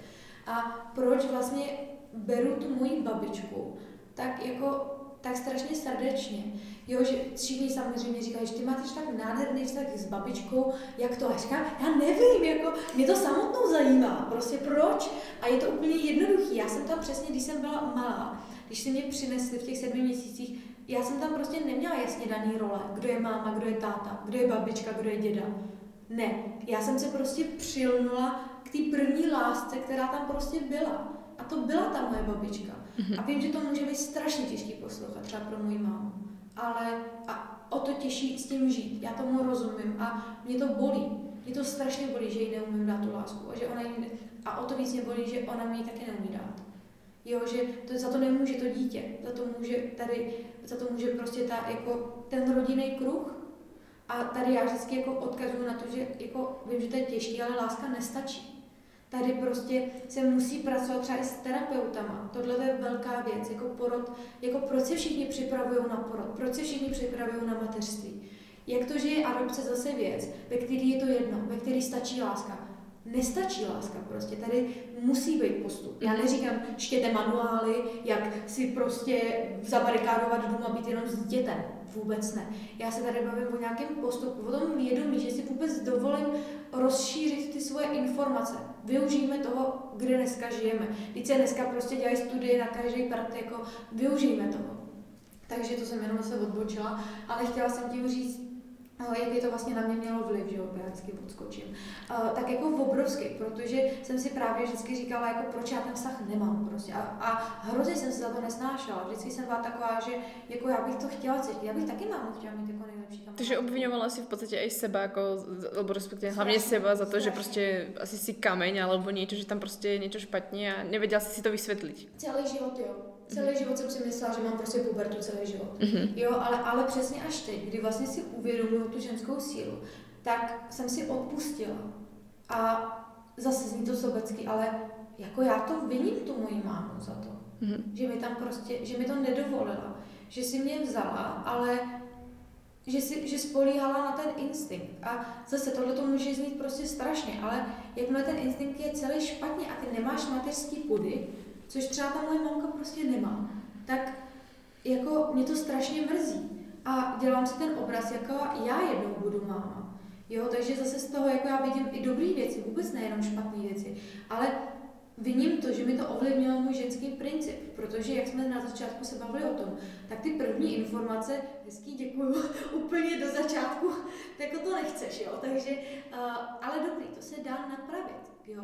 A proč vlastně beru tu moji babičku tak jako tak strašně srdečně. Jo, že všichni samozřejmě říkají, že ty máš tak nádherný vztah s babičkou, jak to Aška, já nevím, jako, mě to samotnou zajímá, prostě proč? A je to úplně jednoduchý, já jsem tam přesně, když jsem byla malá, když si mě přinesli v těch sedmi měsících, já jsem tam prostě neměla jasně daný role, kdo je máma, kdo je táta, kdo je babička, kdo je děda. Ne, já jsem se prostě přilnula k té první lásce, která tam prostě byla. A to byla ta moje babička. A vím, že to může být strašně těžký poslouchat, třeba pro moji mámu. Ale a o to těžší s tím žít. Já tomu rozumím a mě to bolí. Mě to strašně bolí, že jí neumím dát tu lásku. A, že ona jí ne... a o to víc mě bolí, že ona mi ji taky neumí dát. Jo, že to, za to nemůže to dítě. Za to může tady, za to může prostě ta, jako, ten rodinný kruh. A tady já vždycky jako odkazuju na to, že jako, vím, že to je těžké, ale láska nestačí. Tady prostě se musí pracovat třeba i s terapeutama. Tohle je velká věc, jako porod, jako proč se všichni připravují na porod, proč se všichni připravují na mateřství. Jak to, že je adopce zase věc, ve který je to jedno, ve který stačí láska. Nestačí láska prostě, tady musí být postup. Já neříkám, čtěte manuály, jak si prostě zabarikádovat dům a být jenom s dítětem. Vůbec ne. Já se tady bavím o nějakém postupu, o tom vědomí, že si vůbec dovolím rozšířit ty svoje informace. Využijme toho, kde dneska žijeme. Když se dneska prostě dělají studie na každý part, jako využijme toho. Takže to jsem jenom se odbočila, ale chtěla jsem tím říct, jak je to vlastně na mě mělo vliv, že opět odskočím. Uh, tak jako obrovský, protože jsem si právě vždycky říkala, jako proč já ten vztah nemám prostě. A, a hrozně jsem se za to nesnášela. Vždycky jsem byla taková, že jako já bych to chtěla cítit. Já bych taky mámu chtěla mít jako nejlepší kamarád. Takže obviňovala si v podstatě i seba, jako, alebo respektive hlavně seba za to, strašný. Že prostě asi si kameň, alebo niečo, že tam prostě je niečo špatně a nevedela si si to vysvětlit. Celý život, jo. Celý život jsem si myslela, že mám prostě pubertu celý život. Mm-hmm. Jo, ale, ale přesně až teď, kdy vlastně si uvědomuju tu ženskou sílu, tak jsem si odpustila. A zase zní to sobecky, ale jako já to viním tu moji mámu za to. Mm-hmm. Že mi tam prostě, že mi to nedovolila. Že si mě vzala, ale že, si, že spolíhala na ten instinkt. A zase tohle to může znít prostě strašně, ale jakmile ten instinkt je celý špatně a ty nemáš mateřský pudy, což třeba ta moje mamka prostě nemá, tak jako mě to strašně mrzí. A dělám si ten obraz, jaká já jednou budu máma. Jo, takže zase z toho jako já vidím i dobrý věci, vůbec nejenom špatné věci, ale viním to, že mi to ovlivnilo můj ženský princip, protože jak jsme na začátku se bavili o tom, tak ty první informace, hezký děkuju, úplně do začátku, tak to nechceš, jo, takže, uh, ale dobrý, to se dá napravit, jo.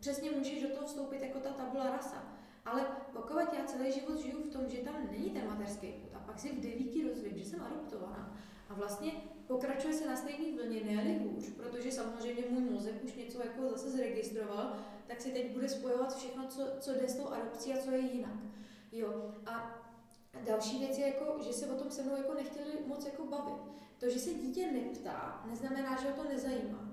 Přesně můžeš do toho vstoupit jako ta tabula rasa. Ale pokud já celý život žiju v tom, že tam není ten mateřský put a pak si v devíti rozvím, že jsem adoptovaná a vlastně pokračuje se na stejný vlně, ne-li hůř, protože samozřejmě můj mozek už něco jako zase zregistroval, tak si teď bude spojovat všechno, co, co jde s tou adopcí a co je jinak. Jo. A další věc je, jako, že se o tom se mnou jako nechtěli moc jako bavit. To, že se dítě neptá, neznamená, že ho to nezajímá.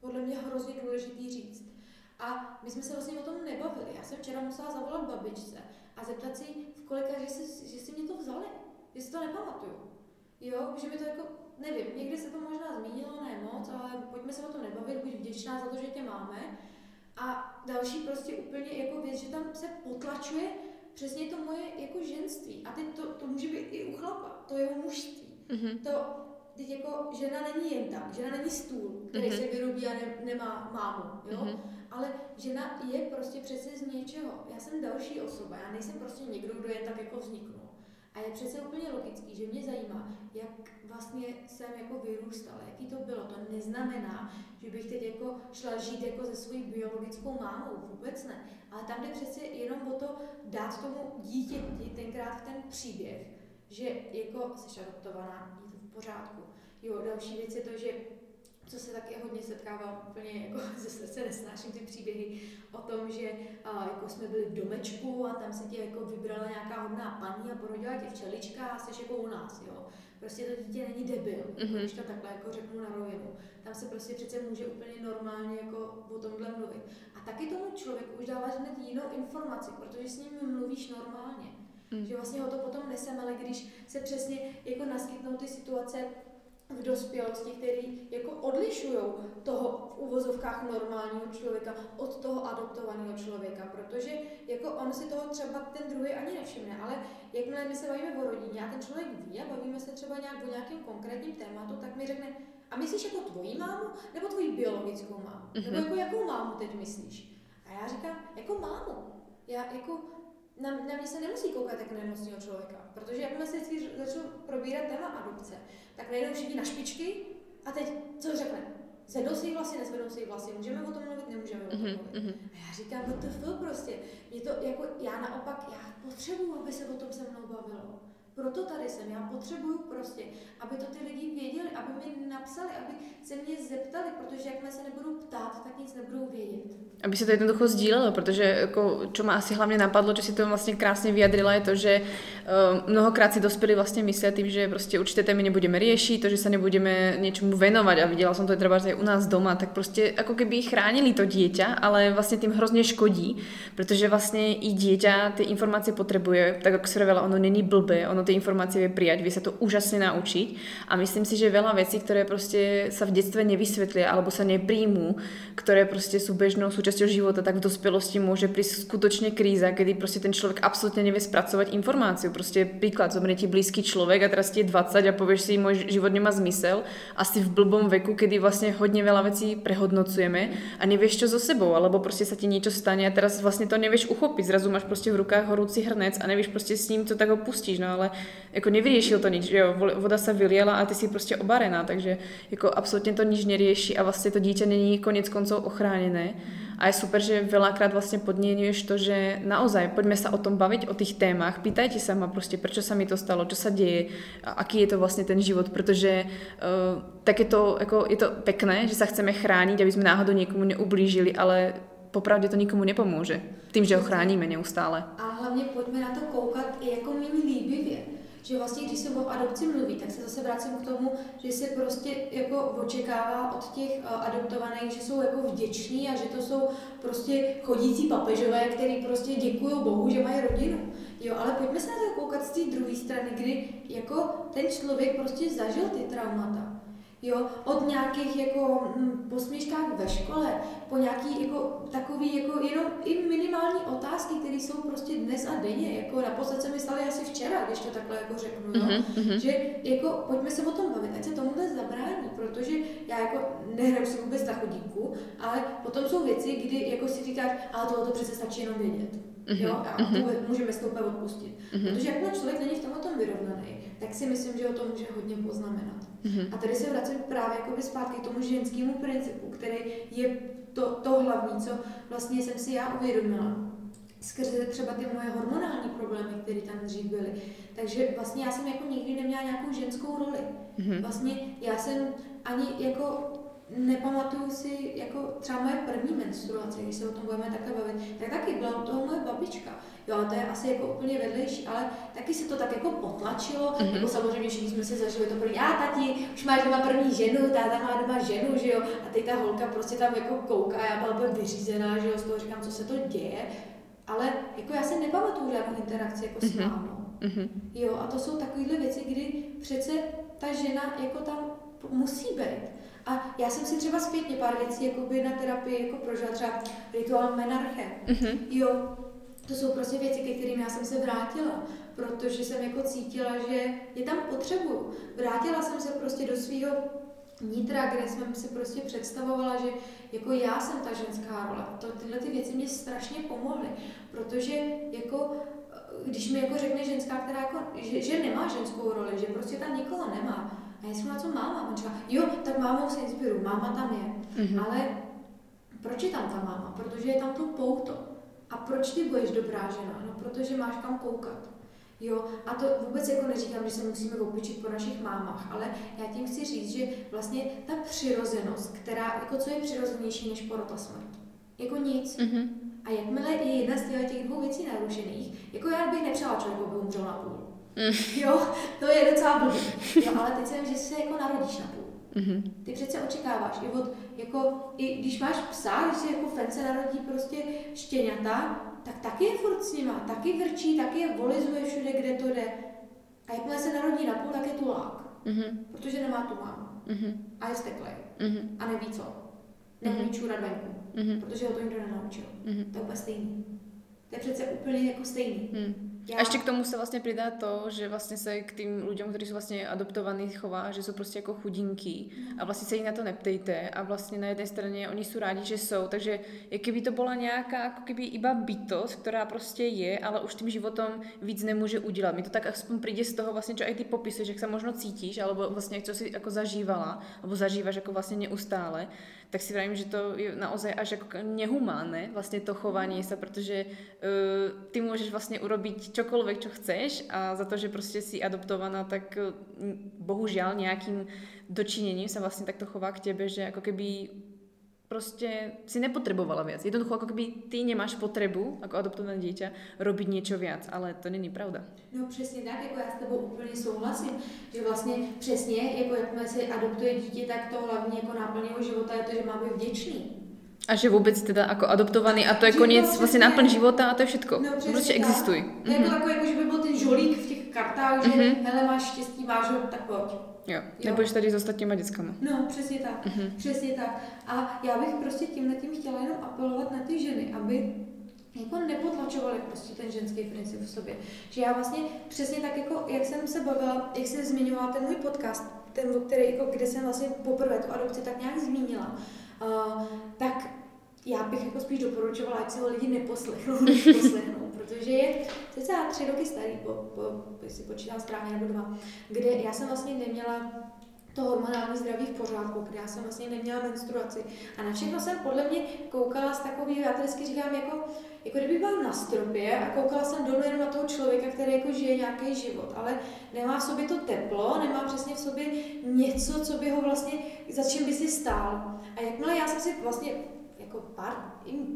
Podle mě hrozně důležitý říct. A my jsme se vlastně o tom nebavili. Já jsem včera musela zavolat babičce a zeptat si, v kolika, že si, že si mě to vzali, že si to nepamatuju. Jo, že mi to jako, nevím, někde se to možná zmínilo, ne moc, ale pojďme se o tom nebavit, buď vděčná za to, že tě máme. A další prostě úplně jako věc, že tam se potlačuje přesně to moje jako ženství. A teď to, to může být i u chlapa, to jeho mužství. Mm-hmm. To, teď jako žena není jen tak, žena není stůl, který mm-hmm. se vyrobí a ne, nemá mámu, jo? Mm-hmm. Ale žena je prostě přece z něčeho. Já jsem další osoba, já nejsem prostě někdo, kdo jen tak jako vzniknul. A je přece úplně logický, že mě zajímá, jak vlastně jsem jako vyrůstala, jaký to bylo. To neznamená, že bych teď jako šla žít jako se svojí biologickou mámou, vůbec ne. Ale tam jde přece jenom o to dát tomu dítěti tenkrát ten příběh, že jako jsi adoptovaná, je to v pořádku. Jo, další věc je to, že co se taky hodně setkávám, úplně jako ze srdce nesnáším ty příběhy o tom, že a, jako jsme byli v domečku a tam se tě jako vybrala nějaká hodná paní a porodila tě včelička a jsi jako u nás, jo. Prostě to dítě není debil, mm-hmm. když to takhle jako řeknu na rovinu. Tam se prostě přece může úplně normálně jako o tomhle mluvit. A taky tomu člověku už dáváš hned jinou informaci, protože s ním mluvíš normálně. Mm. Že vlastně ho to potom nesemele, když se přesně jako naskytnou ty situace v dospělosti, který jako odlišujou toho v uvozovkách normálního člověka od toho adoptovaného člověka, protože jako on si toho třeba ten druhý ani nevšimne, ale jakmile my se bavíme o rodině a ten člověk ví a bavíme se třeba nějak o nějakém konkrétním tématu, tak mi řekne, a myslíš jako tvojí mámu nebo tvoji biologickou mámu? Mm-hmm. Nebo jako jakou mámu teď myslíš? A já říkám, jako mámu. Já jako Na, na mě se nemusí koukat jako nemocného člověka, protože jakmile se vždycky začnou probírat téma adopce, tak najdou všichni na špičky a teď co řekne? Zvednou si vlasy, nezvednou si vlasy, můžeme o tom mluvit, nemůžeme o tom mluvit. Mm-hmm. A já říkám, what the fuck prostě, mě to jako, já naopak, já potřebuju, aby se o tom se mnou bavilo. Proto tady jsem, já potřebuju prostě, aby to ty lidi věděli, aby mi napsali, aby se mě zeptali, protože jakmile se nebudou ptát, tak nic nebudou vědět. Aby sa to jednoducho sdílelo, pretože ako, čo ma asi hlavne napadlo, čo si to vlastne krásne vyjadrila, je to, že uh, mnohokrát si dospelí vlastne myslia tým, že proste určité témy nebudeme riešiť, to, že sa nebudeme niečomu venovať a videla som to aj treba aj u nás doma, tak proste ako keby chránili to dieťa, ale vlastne tým hrozne škodí, pretože vlastne i dieťa tie informácie potrebuje, tak ako si hovorila, ono není blbé, ono tie informácie vie prijať, vie sa to úžasne naučiť a myslím si, že veľa vecí, ktoré proste sa v detstve nevysvetlia alebo sa nepríjmú, ktoré proste sú bežnou súčasťou života, tak v dospelosti môže prísť skutočne kríza, kedy proste ten človek absolútne nevie spracovať informáciu. Proste príklad, zomrie ti blízky človek a teraz ti je dvadsať a povieš si, môj život nemá zmysel. Asi v blbom veku, kedy vlastne hodne veľa vecí prehodnocujeme a nevieš čo so sebou, alebo proste sa ti niečo stane a teraz vlastne to nevieš uchopiť. Zrazu máš proste v rukách horúci hrnec a nevieš proste s ním, to tak ho pustíš, no ale ako nevyriešil to nič, že jo, voda sa vyliela a ty si proste obarená, takže ako absolútne to nič nerieši a vlastne to dieťa není koniec koncov ochránené. A je super, že veľakrát vlastne podmienuješ to, že naozaj poďme sa o tom baviť, o tých témach, pýtajte sa ma proste, prečo sa mi to stalo, čo sa deje, aký je to vlastne ten život, pretože uh, takéto, ako je to pekné, že sa chceme chrániť, aby sme náhodou niekomu neublížili, ale popravde to nikomu nepomôže, tým, že ho chránime neustále. A hlavne poďme na to koukať ako mi líbivie. Že vlastně, když se o adopci mluví, tak se zase vracím k tomu, že se prostě jako očekává od těch adoptovaných, že jsou jako vděční a že to jsou prostě chodící papežové, který prostě děkují Bohu, že mají rodinu. Jo, ale pojďme se na to koukat z té druhé strany, kdy jako ten člověk prostě zažil ty traumata. Jo, od nějakých jako hm, posměškách ve škole, po nějaký jako takový jako jenom i minimální otázky, které jsou prostě dnes a denně, jako naposled jsem myslela asi včera, když to takhle jako řeknu, jo, mm-hmm. že jako pojďme se o tom bavit, ať se tomuhle zabrání, protože já jako nehrám si vůbec na chodíku, ale potom jsou věci, kdy jako si říkáš, ale tohle to přece stačí jenom vědět, mm-hmm. jo, a to můžeme stoupě odpustit, mm-hmm. protože jakmile člověk není v tomhle tom vyrovnaný, tak si myslím, že ho to může hodně poznamenat. Mm-hmm. A tady se vracím právě jakoby zpátky k tomu ženskému principu, který je to, to hlavní, co vlastně jsem si já uvědomila. Skrze třeba ty moje hormonální problémy, které tam dřív byly. Takže vlastně já jsem jako nikdy neměla nějakou ženskou roli. Mm-hmm. Vlastně já jsem ani jako nepamatuju si jako třeba moje první menstruace, když se o tom budeme takhle bavit, tak taky byla u toho moje babička. Jo, ale to je asi jako úplně vedlejší, ale taky se to tak jako potlačilo, mm-hmm. jako samozřejmě všichni jsme si zažili to první, a tati, už máš doma první ženu, táta má doma ženu, že jo, a teď ta holka prostě tam jako kouká, já byla úplně vyřízená, že jo, z toho říkám, co se to děje, ale jako já se nepamatuju žádnou interakci jako s mámou. Mm-hmm. Jo, a to jsou takovýhle věci, kdy přece ta žena jako tam musí být. A já jsem si třeba zpětně pár věcí jakoby na terapii jako prožila, třeba rituál menarche. Mm-hmm. Jo, to jsou prostě věci, ke kterým já jsem se vrátila, protože jsem jako cítila, že je tam potřebuju. Vrátila jsem se prostě do svého nitra, kde jsem si prostě představovala, že jako já jsem ta ženská role. To, tyhle ty věci mě strašně pomohly, protože jako když mi jako řekne ženská, která jako, že, že nemá ženskou roli, že prostě tam nikoho nemá, a já jsem na co máma, on říká, jo, tak mámou se inspiruju, máma tam je, mm-hmm. ale proč je tam ta máma? Protože je tam to pouto. A proč ty budeš dobrá žena? No, protože máš kam koukat. Jo, a to vůbec jako neříkám, že se musíme opičit po našich mámách, ale já tím chci říct, že vlastně ta přirozenost, která, jako co je přirozenější než porota smrt? Jako nic. Mm-hmm. A jakmile je jedna z těch dvou věcí narušených, jako já bych nepřála člověku, aby umřel na půl. Mm. Jo, to je docela blbý. Jo, ale teď se vím, že se jako narodíš na půl. Mm-hmm. Ty přece očekáváš, i od, jako, i když máš psa, když se jako fence narodí prostě štěňata, tak taky je furt s nima, taky vrčí, taky je volizuje všude, kde to jde. A jakmile se narodí na půl, tak je tulák, mm-hmm. protože nemá tu mámu. Mm-hmm. A je steklej. Mm-hmm. A neví co. Neumí mm-hmm. čůrat venku, mm-hmm. protože ho to nikdo nenaučil. Mm-hmm. To je úplně stejný. To je přece úplně jako stejný. Mm. Ja. A ešte k tomu sa vlastne pridá to, že vlastne sa k tým ľuďom, ktorí sú vlastne adoptovaní, chová, že sú proste ako chudinky a vlastne sa ich na to neptejte a vlastne na jednej strane oni sú rádi, že sú, takže keby to bola nejaká ako keby iba bytosť, ktorá proste je, ale už tým životom víc nemôže udelať. Mi to tak aspoň príde z toho vlastne, čo aj ty popisuješ, ak sa možno cítiš, alebo vlastne čo si ako zažívala, alebo zažívaš ako vlastne neustále, tak si vravím, že to je naozaj až ako nehumánne vlastne to chovanie sa, pretože uh, ty môžeš vlastne urobiť čokoľvek, čo chceš a za to, že proste si adoptovaná, tak bohužiaľ nejakým dočinením sa vlastne takto chová k tebe, že ako keby proste si nepotrebovala viac. Jednoducho, ako keby ty nemáš potrebu, ako adoptované dieťa, robiť niečo viac, ale to není pravda. No přesně tak, jako já s tebou úplně souhlasím, že vlastně přesně, jako jakmile se adoptuje dítě, tak to hlavní jako náplň jeho života je to, že má být vděčný. A že vôbec teda ako adoptovaný a to je koniec vlastne náplň života a to je všetko. No, proste existuj. To je ako, ako, že by bol ten žolík v tých kartách, že mm-hmm. hele, máš štěstí, máš ho, tak poď. Jo, jo. Nebudeš tady s ostatníma dětskama. No, přesně tak, mm-hmm. přesně tak. A já bych prostě tímhletím chtěla jenom apelovat na ty ženy, aby jako nepotlačovali prostě ten ženský princip v sobě. Že já vlastně přesně tak, jako jak jsem se bavila, jak jsem zmiňovala ten můj podcast, ten, který, jako, kde jsem vlastně poprvé tu adopci tak nějak zmínila, Uh, tak já bych jako spíš doporučovala, ať si ho lidi neposlechnou, neposlechnou, protože je cca tři roky starý, po, po, si počítám správně nebo dva, kde já jsem vlastně neměla to hormonální zdraví v pořádku, kde já jsem vlastně neměla menstruaci a na všechno jsem podle mě koukala z takových, já to vždycky říkám, jako, jako kdyby byla na stropě a koukala jsem dolů jenom na toho člověka, který jako žije nějaký život, ale nemá v sobě to teplo, nemá přesně v sobě něco, co by ho vlastně, za čím by si stál. A jakmile já jsem si vlastně jako pár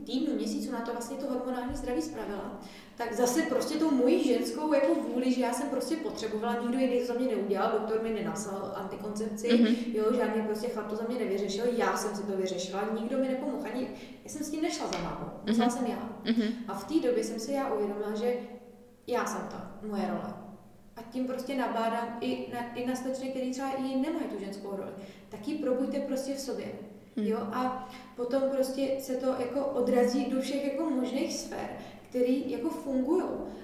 týdnů, měsíců na to vlastně to hormonální zdraví spravila, tak zase prostě tou mojí ženskou jako vůli, že já jsem prostě potřebovala, nikdo jiný to za mě neudělal, doktor mi nenasal antikoncepci, mm-hmm. jo, žádný prostě chlap to za mě nevyřešil, já jsem si to vyřešila, nikdo mi nepomohl, ani já jsem s tím nešla za mámou, musela mm-hmm. jsem já. Mm-hmm. A v té době jsem si já uvědomila, že já jsem ta moje role. A tím prostě nabádám i na, i na slečny, který třeba i nemají tu ženskou roli, tak ji probujte prostě v sobě. Hmm. Jo, a potom prostě se to jako odrazí do všech jako možných sfér, které jako fungují,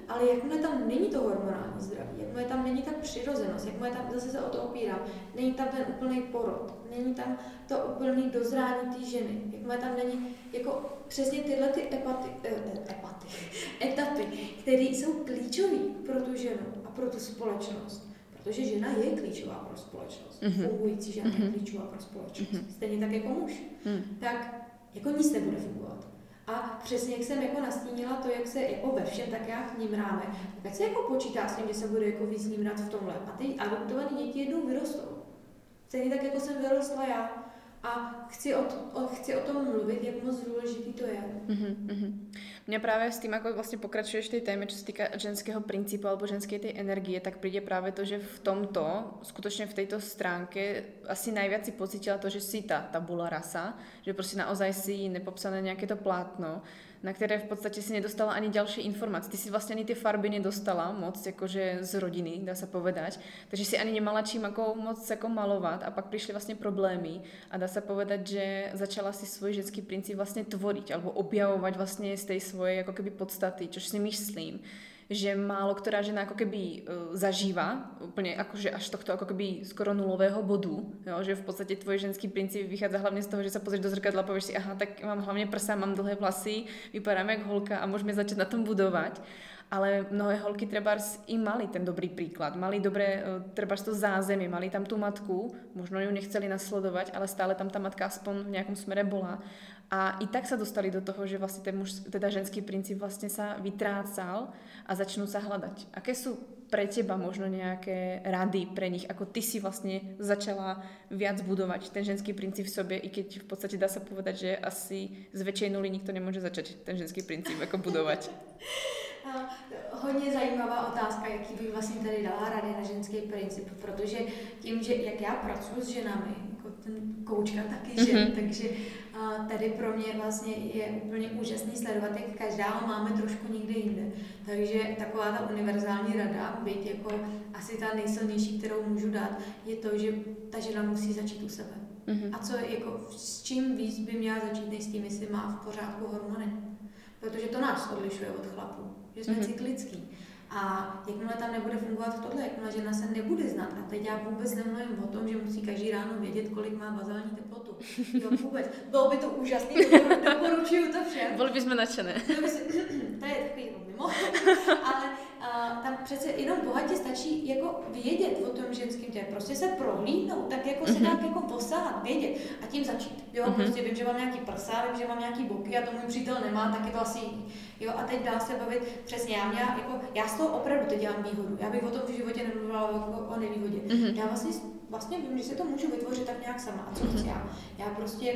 ale jakmile tam není to hormonální zdraví, jakmile tam není ta přirozenost, jakmile tam, zase se o to opírám, není tam ten úplný porod, není tam to úplný dozrání té ženy, jakmile tam není jako přesně tyhle ty epaty, epaty, etapy, které jsou klíčové pro tu ženu a pro tu společnost. Protože žena je klíčová pro společnost. Mm-hmm. Fungující žena mm-hmm. je klíčová pro společnost. Mm-hmm. Stejně tak jako muž. Mm. Tak jako nic nebude fungovat. A přesně jak jsem jako nastínila to, jak se jako ve všem tak já vnímáme, tak se jako počítá s tím, že se bude jako víc vnímat v tomhle. A ty adoptované děti jednou vyrostou. Stejně tak jako jsem vyrostla já. A chci o, o, chci o tom mluvit, jak moc důležitý to je. Mm-hmm, mm-hmm. Mňa práve s tým, ako vlastne pokračuješ v tej téme, čo sa týka ženského princípu alebo ženskej tej energie, tak príde práve to, že v tomto, skutočne v tejto stránke, asi najviac si pocítila to, že si tá tabula rasa, že proste naozaj si nepopsané nejaké to plátno, na ktoré v podstate si nedostala ani ďalšie informácie. Ty si vlastne ani tie farby nedostala moc akože z rodiny, dá sa povedať. Takže si ani nemala čím ako moc ako malovať a pak prišli vlastne problémy a dá sa povedať, že začala si svoj ženský princíp vlastne tvoriť alebo objavovať vlastne z tej svojej ako keby podstaty, čo si myslím, že málo ktorá žena ako keby zažíva úplne akože až tohto ako keby skoro nulového bodu, jo? Že v podstate tvoj ženský princíp vychádza hlavne z toho, že sa pozrieš do zrkadla a povieš si, aha, tak mám hlavne prsa, mám dlhé vlasy, vypadám jak holka a môžeme začať na tom budovať. ale mnohé holky trebárs im mali ten dobrý príklad, mali dobré trebárs to zázemie, mali tam tú matku, možno ju nechceli nasledovať, ale stále tam tá matka aspoň v nejakom smere bola. A i tak sa dostali do toho, že vlastne ten muž, teda ženský princíp vlastne sa vytrácal a začnú sa hľadať. Aké sú pre teba možno nejaké rady pre nich, ako ty si vlastne začala viac budovať ten ženský princíp v sebe, i keď v podstate dá sa povedať, že asi z väčšej nuly nikto nemôže začať ten ženský princíp ako budovať? Hodně zajímavá otázka, jaký bych vlastně tady dala rady na ženský princip, protože tím, že jak já pracuji s ženami, jako ten koučka taky žen, mm-hmm. takže tady pro mě vlastně je úplně úžasný sledovat, jak každá ho máme trošku někde jinde. Takže taková ta univerzální rada, byť jako asi ta nejsilnější, kterou můžu dát, je to, že ta žena musí začít u sebe. Mm-hmm. A co jako s čím víc by měla začít, než s tím, jestli má v pořádku hormony. Protože to nás odlišuje od chlapů, že jsme mm-hmm. cyklický. A jakmile tam nebude fungovat tohle, jakmile žena se nebude znát, a teď já vůbec nemluvím o tom, že musí každý ráno vědět, kolik má bazální teplotu. Jo, vůbec. Bylo by to úžasné, doporučuju to všem. Byli bychom nadšené. To je takový mimo. Ale uh, tam přece jenom bohatě stačí jako vědět o tom ženském těle. Prostě se prohlídnout, tak jako se nějak jako posát, vědět a tím začít. Jo, prostě vím, že mám nějaký prsa, vím, že mám nějaký boky a to můj přítel nemá, tak je to asi jiný. Jo, a teď dá se bavit přesně, já měla, jako, já z toho opravdu teď dělám výhodu, já bych o tom v životě nemluvila o, o nevýhodě. Mm-hmm. Já vlastně, vlastně vím, že se to můžu vytvořit tak nějak sama, a co chci já? Já prostě,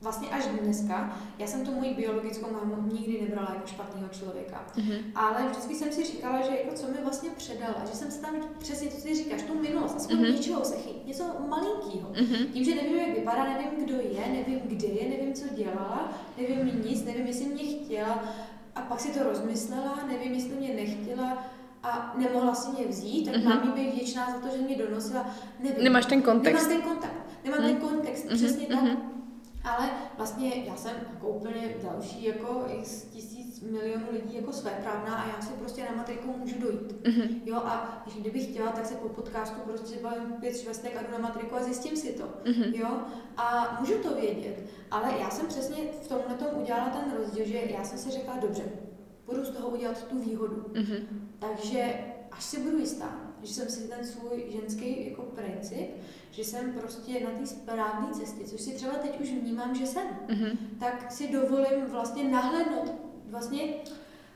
vlastně až dneska, já jsem tu moji biologickou mámu nikdy nebrala jako špatného člověka, mm-hmm. ale vždycky jsem si říkala, že jako co mi vlastně předala, že jsem se tam přesně, co ty říkáš, tu minulost, aspoň mm-hmm. něčeho se chyt, něco malinkýho. Mm-hmm. Tím, že nevím, jak vypadá, nevím, kdo je, nevím, kde je, nevím, co dělala, nevím nic, nevím, jestli mě chtěla a pak si to rozmyslela, nevím, jestli mě nechtěla, a nemohla si mě vzít, tak uh-huh. mám jí být vděčná za to, že mě donosila, nevím. Nemáš ten kontext. Nemám ten kontakt, nemám uh-huh. ten kontext, přesně uh-huh. tak. Ale vlastně já jsem jako úplně další jako z tisíc milionů lidí jako svéprávná a já si prostě na matriku můžu dojít. Uh-huh. Jo, a když kdybych chtěla, tak se po podcastu prostě bavím pět švestek a jdu na matriku a zjistím si to. Uh-huh. Jo, a můžu to vědět, ale já jsem přesně v tomhletom udělala ten rozdíl, že já jsem si řekla, dobře, budu z toho udělat tu výhodu. Uh-huh. Takže až si budu jistá, že jsem si ten svůj ženský jako princip, že jsem prostě na té správné cestě, což si třeba teď už vnímám, že jsem, uh-huh. tak si dovolím vlastně nahlédnout vlastně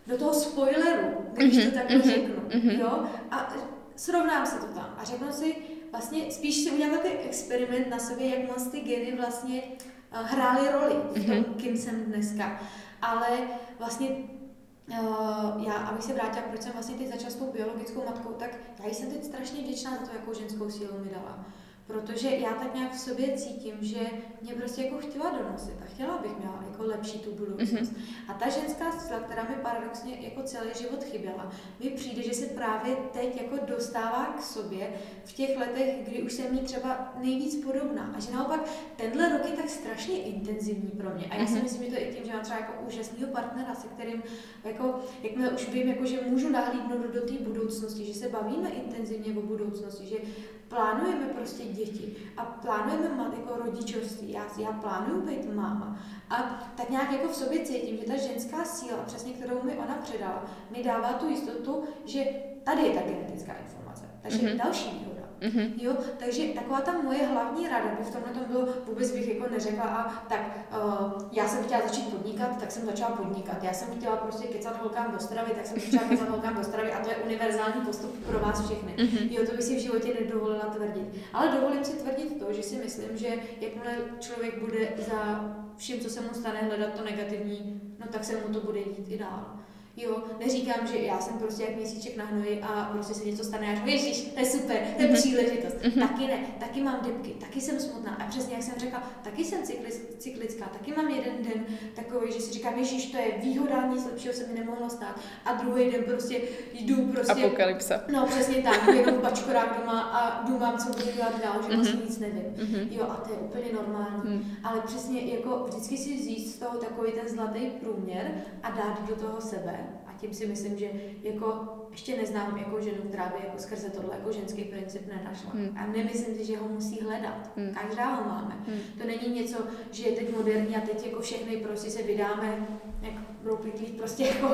do toho spoileru, když uh-huh. to takhle uh-huh. řeknu, uh-huh. jo, a srovnám si to tam a řeknu si vlastně, spíš si udělám takový experiment na sobě, jak moc ty geny vlastně hrály roli v tom, uh-huh. kým jsem dneska, ale vlastně Uh, já, abych se vrátila, proč jsem vlastně teď začala s tou biologickou matkou, tak já jsem teď strašně vděčná za to, jakou ženskou sílu mi dala. Protože já tak nějak v sobě cítím, že mě prostě jako chtěla donosit a chtěla bych měla jako lepší tu budoucnost. Mm-hmm. A ta ženská síla, která mi paradoxně jako celý život chyběla, mi přijde, že se právě teď jako dostává k sobě v těch letech, kdy už jsem jí třeba nejvíc podobná. A že naopak tenhle rok je tak strašně intenzivní pro mě. A já si mm-hmm. myslím, že to je i tím, že mám třeba jako úžasného partnera, se kterým jako, jakmile už vím, jako, že můžu nahlídnout do té budoucnosti, že se bavíme intenzivně o budoucnosti, že plánujeme prostě děti a plánujeme mít jako rodičovství, já, já plánuju být máma a tak nějak jako v sobě cítím, že ta ženská síla, přesně kterou mi ona předala, mi dává tu jistotu, že tady je ta genetická informace, takže mm-hmm. další výhoda. Mm-hmm. Jo, takže taková ta moje hlavní rada by v tomhle tom bylo, vůbec bych jako neřekla a tak uh, já jsem chtěla začít podnikat, tak jsem začala podnikat, já jsem chtěla prostě kecat holkám do stravy, tak jsem začala kecat holkám do stravy a to je univerzální postup pro vás všechny. Mm-hmm. Jo, to bych si v životě nedovolila tvrdit, ale dovolím si tvrdit to, že si myslím, že jakmile člověk bude za vším, co se mu stane, hledat to negativní, no tak se mu to bude dít i dál. Jo, neříkám, že já jsem prostě jak měsíček na hnoji a prostě se něco stane a říkám, ježiš, to je super, to je mm-hmm. příležitost. Mm-hmm. Taky ne, taky mám depky, taky jsem smutná a přesně jak jsem řekla, taky jsem cyklis, cyklická, taky mám jeden den takový, že si říkám, ježiš, to je výhoda, nic lepšího se mi nemohlo stát a druhý den prostě jdu prostě... Apokalypsa. No přesně tak, jenom v bačkorách doma a důmám, co budu dělat dál, že mm-hmm. vlastně nic nevím. Mm-hmm. Jo, a to je úplně normální, mm. ale přesně jako vždycky si vzít z toho takový ten zlatý průměr a dát do toho sebe. tím si myslím, že jako ještě neznám jako ženu, která by jako skrze tohle jako ženský princip nenašla. Hmm. A nemyslím si, že ho musí hledat. Hmm. Každá ho máme. Hmm. To není něco, že je teď moderní a teď jako všechny prostě se vydáme jako brouplitlí prostě jako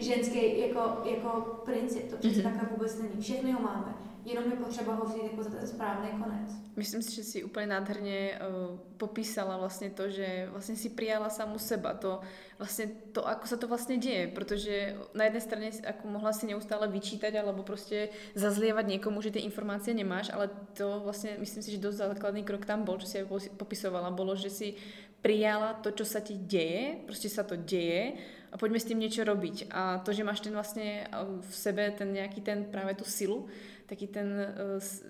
ženský jako, jako princip. To přece takhle vůbec není. Všechny ho máme. Jenom je potřeba ho vzít jako za ten správný konec. Myslím si, že si úplně nádherně uh, popísala vlastně to, že vlastně si prijala samu seba, to vlastně to, ako sa to vlastně děje, protože na jedné straně ako mohla si neustále vyčítať alebo prostě zazlievať niekomu, že ty informácie nemáš, ale to vlastně myslím si, že dosť základný krok tam bol, čo si aj popisovala, bolo, že si prijala to, čo sa ti deje, prostě sa to deje a poďme s tím niečo robiť. A to, že máš ten vlastně v sebe ten nějaký ten právě tu silu, taký ten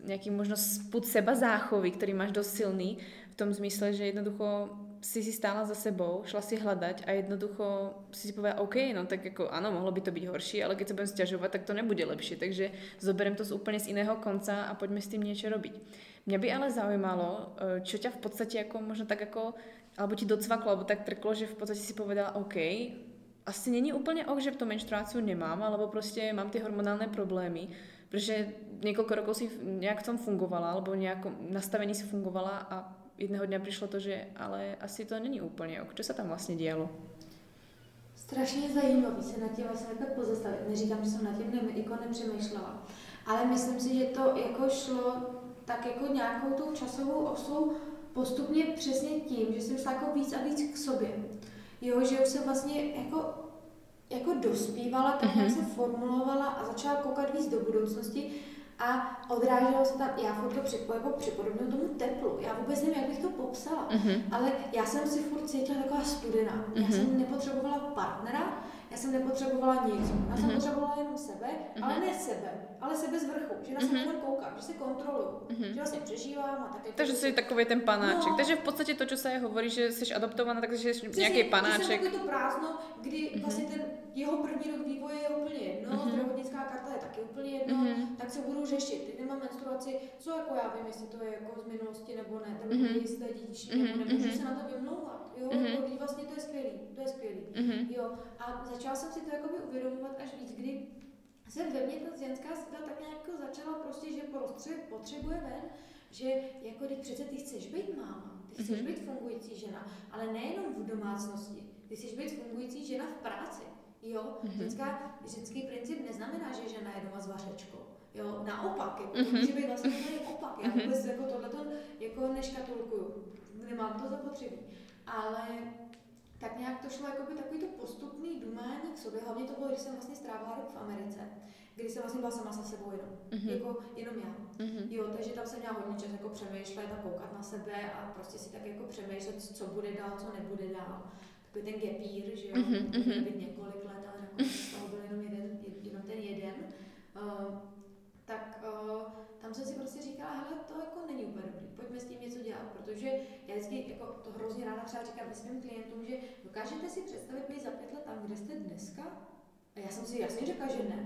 nejaký možno spud seba záchovy, ktorý máš dosť silný v tom zmysle, že jednoducho si si stála za sebou, šla si hľadať a jednoducho si si povedala, OK, no tak ako áno, mohlo by to byť horšie, ale keď sa budem sťažovať, tak to nebude lepšie, takže zoberiem to z úplne z iného konca a poďme s tým niečo robiť. Mňa by ale zaujímalo, čo ťa v podstate ako možno tak ako, alebo ti docvaklo, alebo tak trklo, že v podstate si povedala, OK, asi není úplne ok, že v tú menštruáciu nemám, alebo proste mám tie hormonálne problémy, pretože niekoľko rokov si nejak v tom fungovala, alebo nejakom nastavení si fungovala a jedného dňa prišlo to, že ale asi to není úplne ok. Čo sa tam vlastne dialo? Strašne zajímavý se nad tím vlastně takhle pozastavit. Neříkám, že jsem nad tím ne- jako nepřemýšlela, ale myslím si, že to jako šlo tak jako nějakou tou časovou osou postupně přesně tím, že jsem šla jako víc a víc k sobě. Jo, že už jsem vlastně jako jako dospívala, tak jak se formulovala a začala koukat víc do budoucnosti a odráželo se tam, já furt to připo, jako připodobňuji tomu teplu, já vůbec nevím, jak bych to popsala, uh-huh. ale já jsem si furt cítila taková studená, uh-huh. já jsem nepotřebovala partnera, já jsem nepotřebovala nic, já jsem uh-huh. potřebovala jenom sebe, uh-huh. ale ne sebe, ale sebe z vrchu, že na sebe uh-huh. koukám, že se kontroluju, uh-huh. že vlastně přežívám a také. Takže jsi takový ten panáček, no. Takže v podstatě to, co se hovorí, že jsi adoptovaná, takže jsi nějaký panáček. Přesně, takový to prázdno, kdy uh-huh. vlastně ten jeho první rok vývoje je úplně jedno, uh-huh. zdravotnická karta je taky úplně jedno, uh-huh. tak se budu řešit, teď nemám menstruaci, co jako já vím, jestli to je jako z minulosti nebo ne, nebo uh-huh. jestli to je dědičný, uh-huh. nebo nemůžu se na to vymlouvat, jo, uh-huh. jako, když vlastně to je skvělý, to je skvělý, uh-huh. jo, a začala jsem si to jakoby uvědomovat až víc, kdy jsem ve mně ta ženská síla tak nějak jako začala prostě, že prostřed potřebuje ven, že jako teď přece ty chceš být máma, ty chceš uh-huh. být fungující žena, ale nejenom v domácnosti, ty chceš být fungující žena v práci. Jo, mm-hmm. ženská, ženský princip neznamená, že žena je doma s vařečkou, jo, naopak, jako, mm-hmm. že by vlastně to opak, já mm-hmm. vůbec jako tohleto jako neškatulkuju, nemám to zapotřebí, ale tak nějak to šlo jakoby takový to postupný dumání k sobě, hlavně to bylo, když jsem vlastně strávila rok v Americe, kdy jsem vlastně byla sama se sebou jenom, mm-hmm. jako jenom já, mm-hmm. jo, takže tam jsem měla hodně čas jako přemýšlet a koukat na sebe a prostě si tak jako přemýšlet, co bude dál, co nebude dál. Ten gepír, že jo, mm-hmm. může být několik let, ale nakonec toho byl jenom, jeden, jenom ten jeden, uh, tak uh, tam jsem si prostě říkala, hele, to jako není úplně dobrý, pojďme s tím něco dělat, protože já vždycky jako, to hrozně ráda třeba říkám svým klientům, že dokážete si představit být za pět let tam, kde jste dneska? A já jsem si jasně řekla, že ne,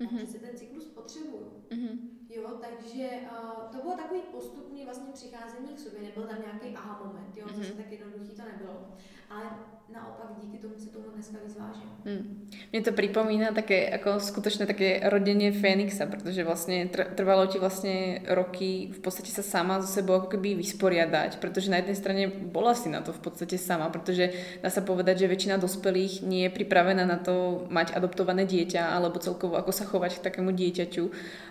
já mm-hmm. přece ten cyklus potřebuju. Mm-hmm. Jo, takže uh, to bylo takový postupný vlastně přicházení k sobě, nebyl tam nějaký aha moment, jo, mm-hmm. zase tak jednoduchý to nebylo. Ale naopak díky tomu se tomu dneska vyzvážím. Hmm. Mne to pripomína také ako skutočné také rodenie Fénixa, pretože vlastne trvalo ti vlastne roky v podstate sa sama so sebou ako keby vysporiadať, pretože na jednej strane bola si na to v podstate sama, pretože dá sa povedať, že väčšina dospelých nie je pripravená na to mať adoptované dieťa alebo celkovo ako sa chovať k takému dieťaťu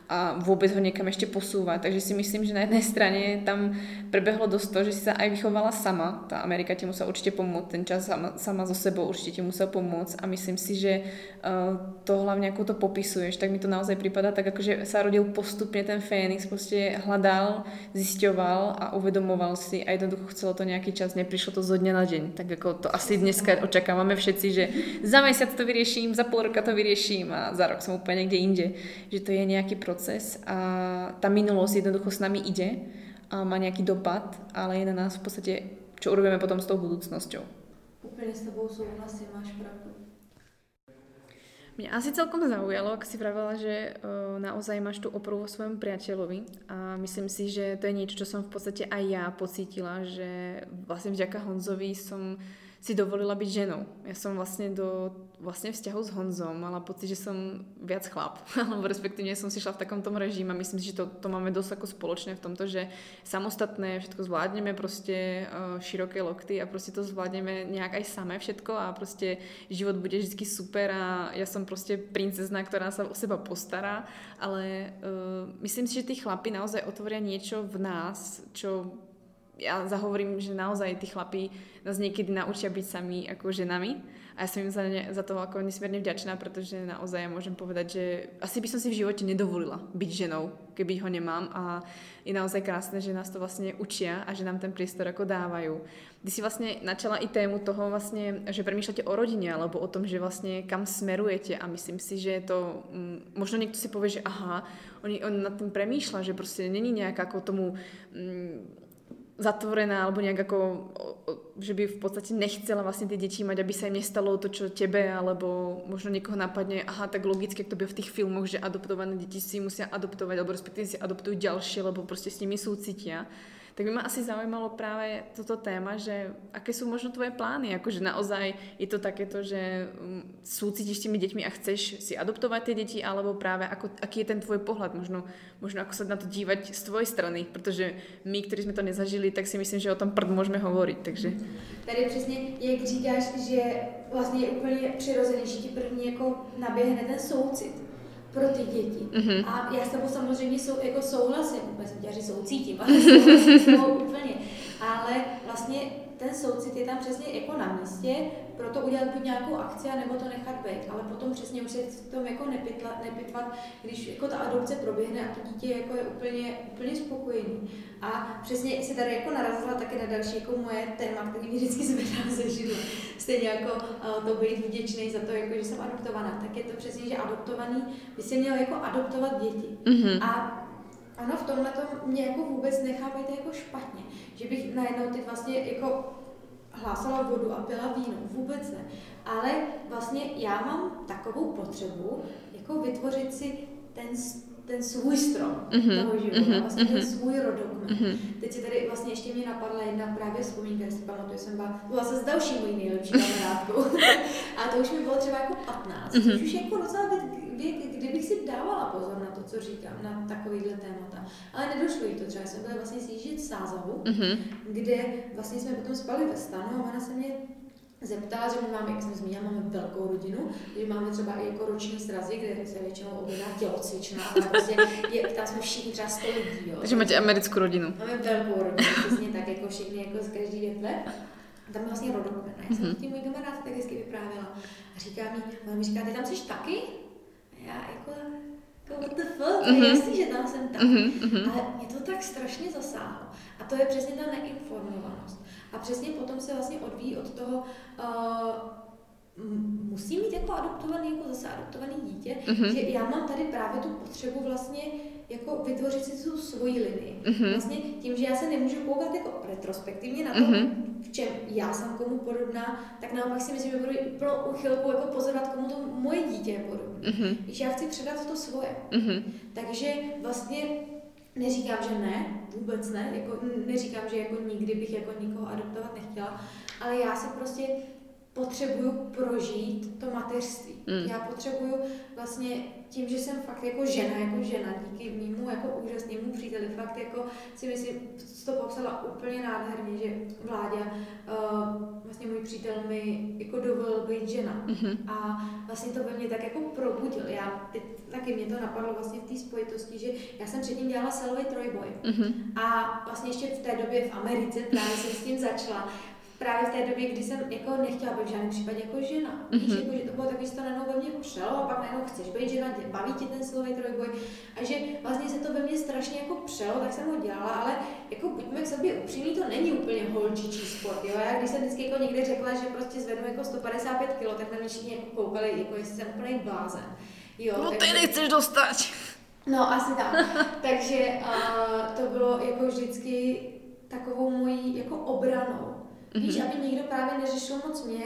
a vôbec ho niekam ešte posúvať. Takže si myslím, že na jednej strane tam prebehlo dosť to, že si sa aj vychovala sama. Tá Amerika ti musela určite pomôcť, ten čas sama, sama so sebou určite ti musel pomôcť a myslím si, že to hlavne ako to popisuješ, tak mi to naozaj prípada tak, akože sa rodil postupne ten Fénix, proste hľadal, zisťoval a uvedomoval si a jednoducho chcelo to nejaký čas, neprišlo to zo dňa na deň. Tak ako to asi dneska očakávame všetci, že za mesiac to vyrieším, za pol roka to vyrieším a za rok som úplne niekde inde. Že to je nejaký proces a tá minulosť jednoducho s nami ide a má nejaký dopad, ale je na nás v podstate, čo urobíme potom s tou budúcnosťou. Úplne s tebou súhlasím, máš pravdu. Mňa asi celkom zaujalo, ak si pravila, že uh, naozaj máš tú oporu vo svojom priateľovi a myslím si, že to je niečo, čo som v podstate aj ja pocítila, že vlastne vďaka Honzovi som si dovolila byť ženou. Ja som vlastne do vlastne vzťahu s Honzom mala pocit, že som viac chlap. Alebo respektívne som si šla v takom tom režime. Myslím si, že to, to máme dosť ako spoločné v tomto, že samostatné všetko zvládneme, proste široké lokty a proste to zvládneme nejak aj samé všetko a proste život bude vždy super a ja som proste princezna, ktorá sa o seba postará. Ale uh, myslím si, že tí chlapi naozaj otvoria niečo v nás, čo... Ja zahovorím, že naozaj tí chlapi nás niekedy naučia byť sami ako ženami a ja som im za, ne, za to ako nesmierne vďačná, pretože naozaj môžem povedať, že asi by som si v živote nedovolila byť ženou, keby ho nemám a je naozaj krásne, že nás to vlastne učia a že nám ten priestor ako dávajú. Ty si vlastne načala i tému toho vlastne, že premýšľate o rodine alebo o tom, že vlastne kam smerujete a myslím si, že to možno niekto si povie, že aha, on, on nad tým premýšľa, že proste není nejak ako tomu mm, zatvorená, alebo nejak ako, že by v podstate nechcela vlastne tie deti mať, aby sa im nestalo to, čo tebe, alebo možno niekoho napadne, aha, tak logicky, ak to by v tých filmoch, že adoptované deti si musia adoptovať, alebo respektíve si adoptujú ďalšie, lebo proste s nimi súcitia. Tak by ma asi zaujímalo práve toto téma, že aké sú možno tvoje plány, akože naozaj je to takéto, že súcitiš s tými deťmi a chceš si adoptovať tie deti, alebo práve ako, aký je ten tvoj pohľad, možno, možno ako sa na to dívať z tvojej strany, pretože my, ktorí sme to nezažili, tak si myslím, že o tom prd môžeme hovoriť, takže... Tady přesně, jak říkáš, že vlastně je úplně přirozený, že ti první jako naběhne ten soucit pro ty děti. Mm-hmm. A já s tebou samozřejmě sou, jako souhlasím, vůbec jsem těla, že soucítím, ale souhlasím s tebou úplně. Ale vlastně ten soucit je tam přesně jako na místě, proto udělat buď nějakou akci, nebo to nechat být. Ale potom přesně už se v tom jako nepytla, nepytvat, když jako ta adopce proběhne a to dítě jako je úplně, úplně spokojený. A přesně se tady jako narazila taky na další jako moje téma, který mi vždycky zvedá ze židlu. Stejně jako to být vděčný za to, jako, že jsem adoptovaná. Tak je to přesně, že adoptovaný by se měl jako adoptovat děti. Mm-hmm. A ano, v tomhle to mě jako vůbec nechápejte jako špatně, že bych najednou teď vlastně jako hlásala vodu a pila víno, vůbec ne. Ale vlastně já mám takovou potřebu jako vytvořit si ten, ten svůj strom mm-hmm. toho života, mm-hmm. vlastně ten svůj rodokmen. Mm-hmm. Teď si tady vlastně ještě mě napadla jedna právě vzpomínka, když si pamatuju, jsem byla, byla se s další mojí nejlepší kamarádkou a to už mi bylo třeba jako patnáct, mm-hmm. což už jako docela věk, kdybych si dávala pozor na to, co říkám, na takovýhle témata. Ale nedošlo jí to třeba, jsem byla vlastně sjíždět v Sázavu, mm-hmm. kde vlastně jsme potom spali ve stanu a ona se mě zeptala, že my máme, jak jsem zmínila, máme velkou rodinu, že máme třeba i jako roční srazy, kde se většinou objedná tělocvičná, a prostě je, tam jsme všichni třeba sto lidí, jo. Takže máte americkou rodinu. Máme velkou rodinu, přesně tak, jako všichni, jako z každý větve. Tam je vlastně rodokmen. Já jsem tím můj kamarád tak hezky vyprávěla. A říká mi, ona mi říká, ty tam jsi taky? A já jako, jako what the fuck, mm-hmm. jasný, že tam jsem tak. Mm-hmm. Ale mě to tak strašně zasáhlo. A to je přesně ta neinformovanost. A přesně potom se vlastně odvíjí od toho, uh, musím mít jako adoptovaný, jako zase adoptovaný dítě, mm-hmm. že já mám tady právě tu potřebu vlastně jako vytvořit si tu svoji linii. Mm-hmm. Vlastně tím, že já se nemůžu koukat jako retrospektivně na to, mm-hmm. v čem já jsem komu podobná, tak naopak si myslím, že budu úplnou uchylku jako pozorovat, komu to moje dítě je podobné. Mm-hmm. Když já chci předat to svoje. Mm-hmm. Takže vlastně neříkám, že ne, vůbec ne, jako, neříkám, že jako nikdy bych jako nikoho adoptovat nechtěla, ale já si prostě potřebuju prožít to mateřství. Mm. Já potřebuju vlastně tím, že jsem fakt jako žena, jako žena, díky mému jako úžasnému příteli, fakt jako si myslím, to popsala úplně nádherně, že Vláďa, uh, vlastně můj přítel mi jako dovolil být žena. Mm-hmm. A vlastně to ve mně tak jako probudil. Já teď taky mě to napadlo vlastně v té spojitosti, že já jsem předtím dělala silový trojboj. Mm-hmm. A vlastně ještě v té době v Americe právě jsem s tím začala. Právě v té době, kdy jsem jako nechtěla být v žádném případě jako žena. Mm-hmm. Víš, jako, že to bylo tak, že to najednou ve mně přelo a pak najednou chceš být žena, baví ti ten silový trojboj. A že vlastně se to ve mně strašně jako přelo, tak jsem ho dělala, ale jako buďme k sobě upřímní, to není úplně holčičí sport. Jo? Já když jsem vždycky jako někde řekla, že prostě zvednu jako sto padesát pět kilogramů, tak na mě všichni jako koukali, jako jestli jsem úplnej blázen. Jo, no takže... ty nechceš dostat. No asi tak. Takže uh, to bylo jako vždycky takovou mojí jako obranou. Mm-hmm. Víš, aby nikdo právě neřešil moc mě,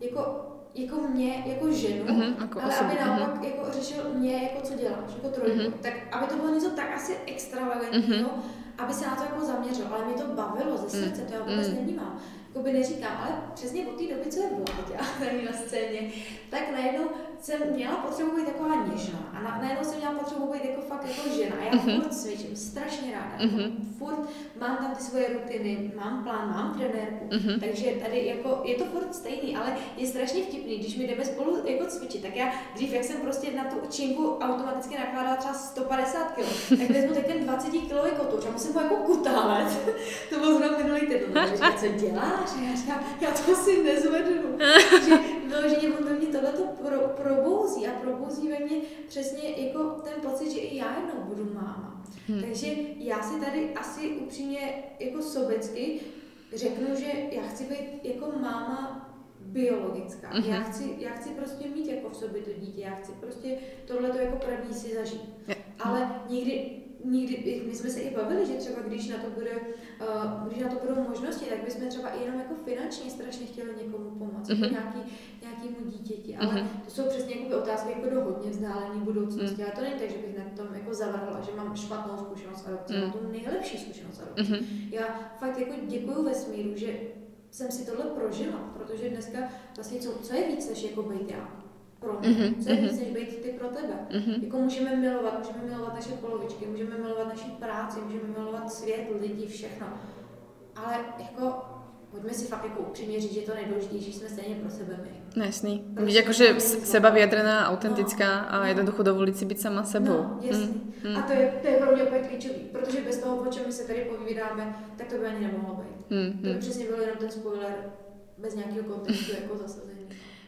jako, jako mě, jako ženu, mm-hmm, jako ale osoba, aby naopak mm-hmm. jako řešil mě, jako co děláš, jako trojku. Mm-hmm. Tak aby to bylo něco tak asi extravagantního, mm-hmm. aby se na to jako zaměřil. Ale mě to bavilo ze srdce, mm-hmm. to já vůbec nevnímám. jakoby neříkám, ale přesně od té doby, co je Vláďa tady na scéně, tak najednou jsem měla potřebu být taková něžná a na, najednou jsem měla potřebu být jako fakt jako žena a já mm-hmm. furt cvičím, strašně ráda, mm-hmm. furt mám tam ty svoje rutiny, mám plán, mám trenérku, mm-hmm. takže tady jako je to furt stejný, ale je strašně vtipný, když my jdeme spolu jako cvičit, tak já dřív, jak jsem prostě na tu činku automaticky nakládala třeba sto padesát kilogramů, tak vezmu teď ten dvacetikilový kotouč a musím ho jako kutálet, to bylo zrovna minulý týden, takže říká, co děláš? A já říkám, já to si nezvednu, že vyloženě on ve mně tohleto pro, probouzí a probouzí ve mně přesně jako ten pocit, že i já jednou budu máma. Hmm. Takže já si tady asi upřímně jako sobecky řeknu, že já chci být jako máma biologická. Uh-huh. Já, chci, já chci prostě mít jako v sobě to dítě, já chci prostě tohleto jako první si zažít. Uh-huh. Ale nikdy Nikdy, my jsme se i bavili, že třeba když na to, bude, uh, když na to budou možnosti, tak bychom třeba i jenom jako finančně strašně chtěli někomu pomoct, mm-hmm. nějaký, nějakému dítěti, ale mm-hmm. to jsou přesně jako otázky jako do hodně vzdálené budoucnosti, mm-hmm. ale to není tak, že bych na tom jako zavrhla, že mám špatnou zkušenost s adopcí, mm-hmm. mám tu nejlepší zkušenost s adopcí. Mm-hmm. Já fakt jako děkuju vesmíru, že jsem si tohle prožila, protože dneska vlastně co, co je víc, než jako být já. Pro mě, mm-hmm. co je víc, než být ty pro tebe. Mm-hmm. Jako můžeme milovat, můžeme milovat naše polovičky, můžeme milovat naši práci, můžeme milovat svět, lidi, všechno. Ale jako, pojďme si fakt jako upřímně říct, že to nejdůležitější jsme stejně pro sebe my. No jasný. Byť jakože seba vyjadrená, autentická no, a no. jednoducho dovolit si být sama sebou. No, jasný. Mm. A to je, to je pro mě opět klíčový, protože bez toho, o čem my se tady povídáme, tak to by ani nemohlo být. Mm-hmm. To by přesně byl jenom ten spoiler bez nějakého kontextu jako zasazení.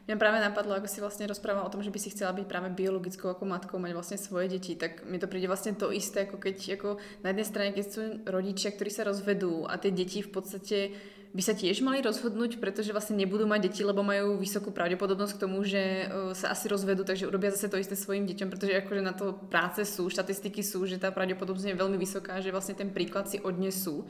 Mňa práve napadlo, ako si vlastne rozprávala o tom, že by si chcela byť práve biologickou ako matkou, mať vlastne svoje deti, tak mi to príde vlastne to isté, ako keď ako na jednej strane, keď sú rodičia, ktorí sa rozvedú a tie deti v podstate by sa tiež mali rozhodnúť, pretože vlastne nebudú mať deti, lebo majú vysokú pravdepodobnosť k tomu, že sa asi rozvedú, takže urobia zase to isté svojim deťom, pretože akože na to práce sú, štatistiky sú, že tá pravdepodobnosť je veľmi vysoká, že vlastne ten príklad si odnesú.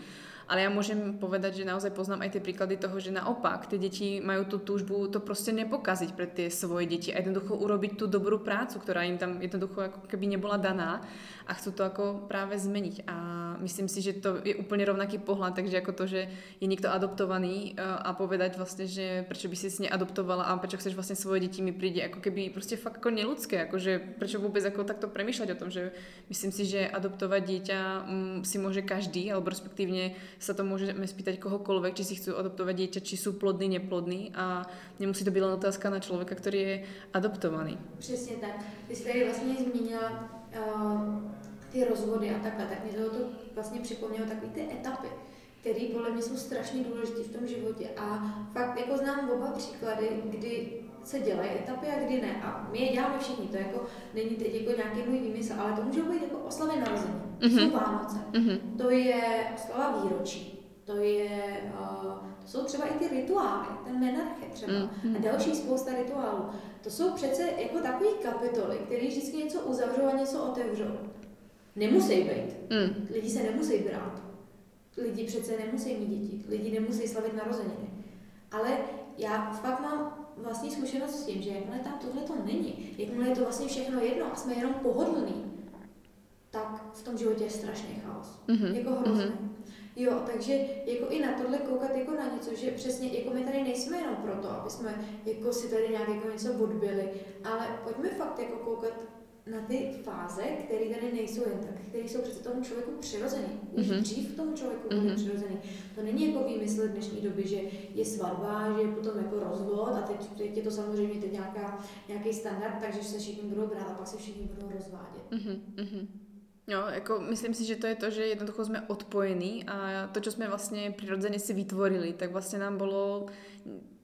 Ale ja môžem povedať, že naozaj poznám aj tie príklady toho, že naopak tie deti majú tú túžbu to proste nepokaziť pre tie svoje deti a jednoducho urobiť tú dobrú prácu, ktorá im tam jednoducho ako keby nebola daná a chcú to ako práve zmeniť. A myslím si, že to je úplne rovnaký pohľad, takže ako to, že je niekto adoptovaný a povedať vlastne, že prečo by si si neadoptovala a prečo chceš vlastne svoje deti, mi príde ako keby proste fakt ako neľudské, akože prečo vôbec ako takto premýšľať o tom, že myslím si, že adoptovať dieťa si môže každý, alebo respektívne sa to môžeme spýtať kohokoľvek, či si chcú adoptovať dieťa, či sú plodní, neplodní a nemusí to byť len otázka na človeka, ktorý je adoptovaný. Presne tak. Ty si tady vlastne zmínila uh, ty rozvody a takhle, tak mi to vlastne připomnělo takové ty etapy, které podle mě jsou strašně důležité v tom životě a fakt jako znám oba příklady, kdy se dělají etapy a kdy ne. A my je děláme všichni, to jako není teď jako nějaký můj výmysl, ale to můžou být jako oslavy narození, to mm-hmm. jsou Vánoce, mm-hmm. to je oslava výročí, to, je, uh, to jsou třeba i ty rituály, ten menarche třeba mm-hmm. a další spousta rituálů. To jsou přece jako takové kapitoly, které vždycky něco uzavřou a něco otevřou. Nemusí být, mm. lidi se nemusí brát, lidi přece nemusí mít děti, lidi nemusí slavit narozeniny, ale já fakt mám vlastní zkušenost s tím, že jakmile tam tohle to není, jakmile je to vlastně všechno jedno a jsme jenom pohodlní, tak v tom životě je strašný chaos, mm-hmm. jako hrozný. Mm-hmm. Jo, takže jako i na tohle koukat jako na něco, že přesně jako my tady nejsme jenom proto, aby jsme jako si tady nějak jako něco odbyli, ale pojďme fakt jako koukat na ty fáze, které tady nejsou jen tak, které jsou přece tomu člověku přirozený. Už mm-hmm. dřív tomu člověku bude mm-hmm. přirozený. To není jako výmysl dnešní doby, že je svatba, že je potom jako rozvod a teď, teď je to samozřejmě teď nějaká, nějaký standard, takže se všichni budou brát a pak se všichni budou rozvádět. Mm-hmm. Jo, jako myslím si, že to je to, že jednoducho sme odpojení a to, čo sme vlastne prirodzene si vytvorili, tak vlastne nám bolo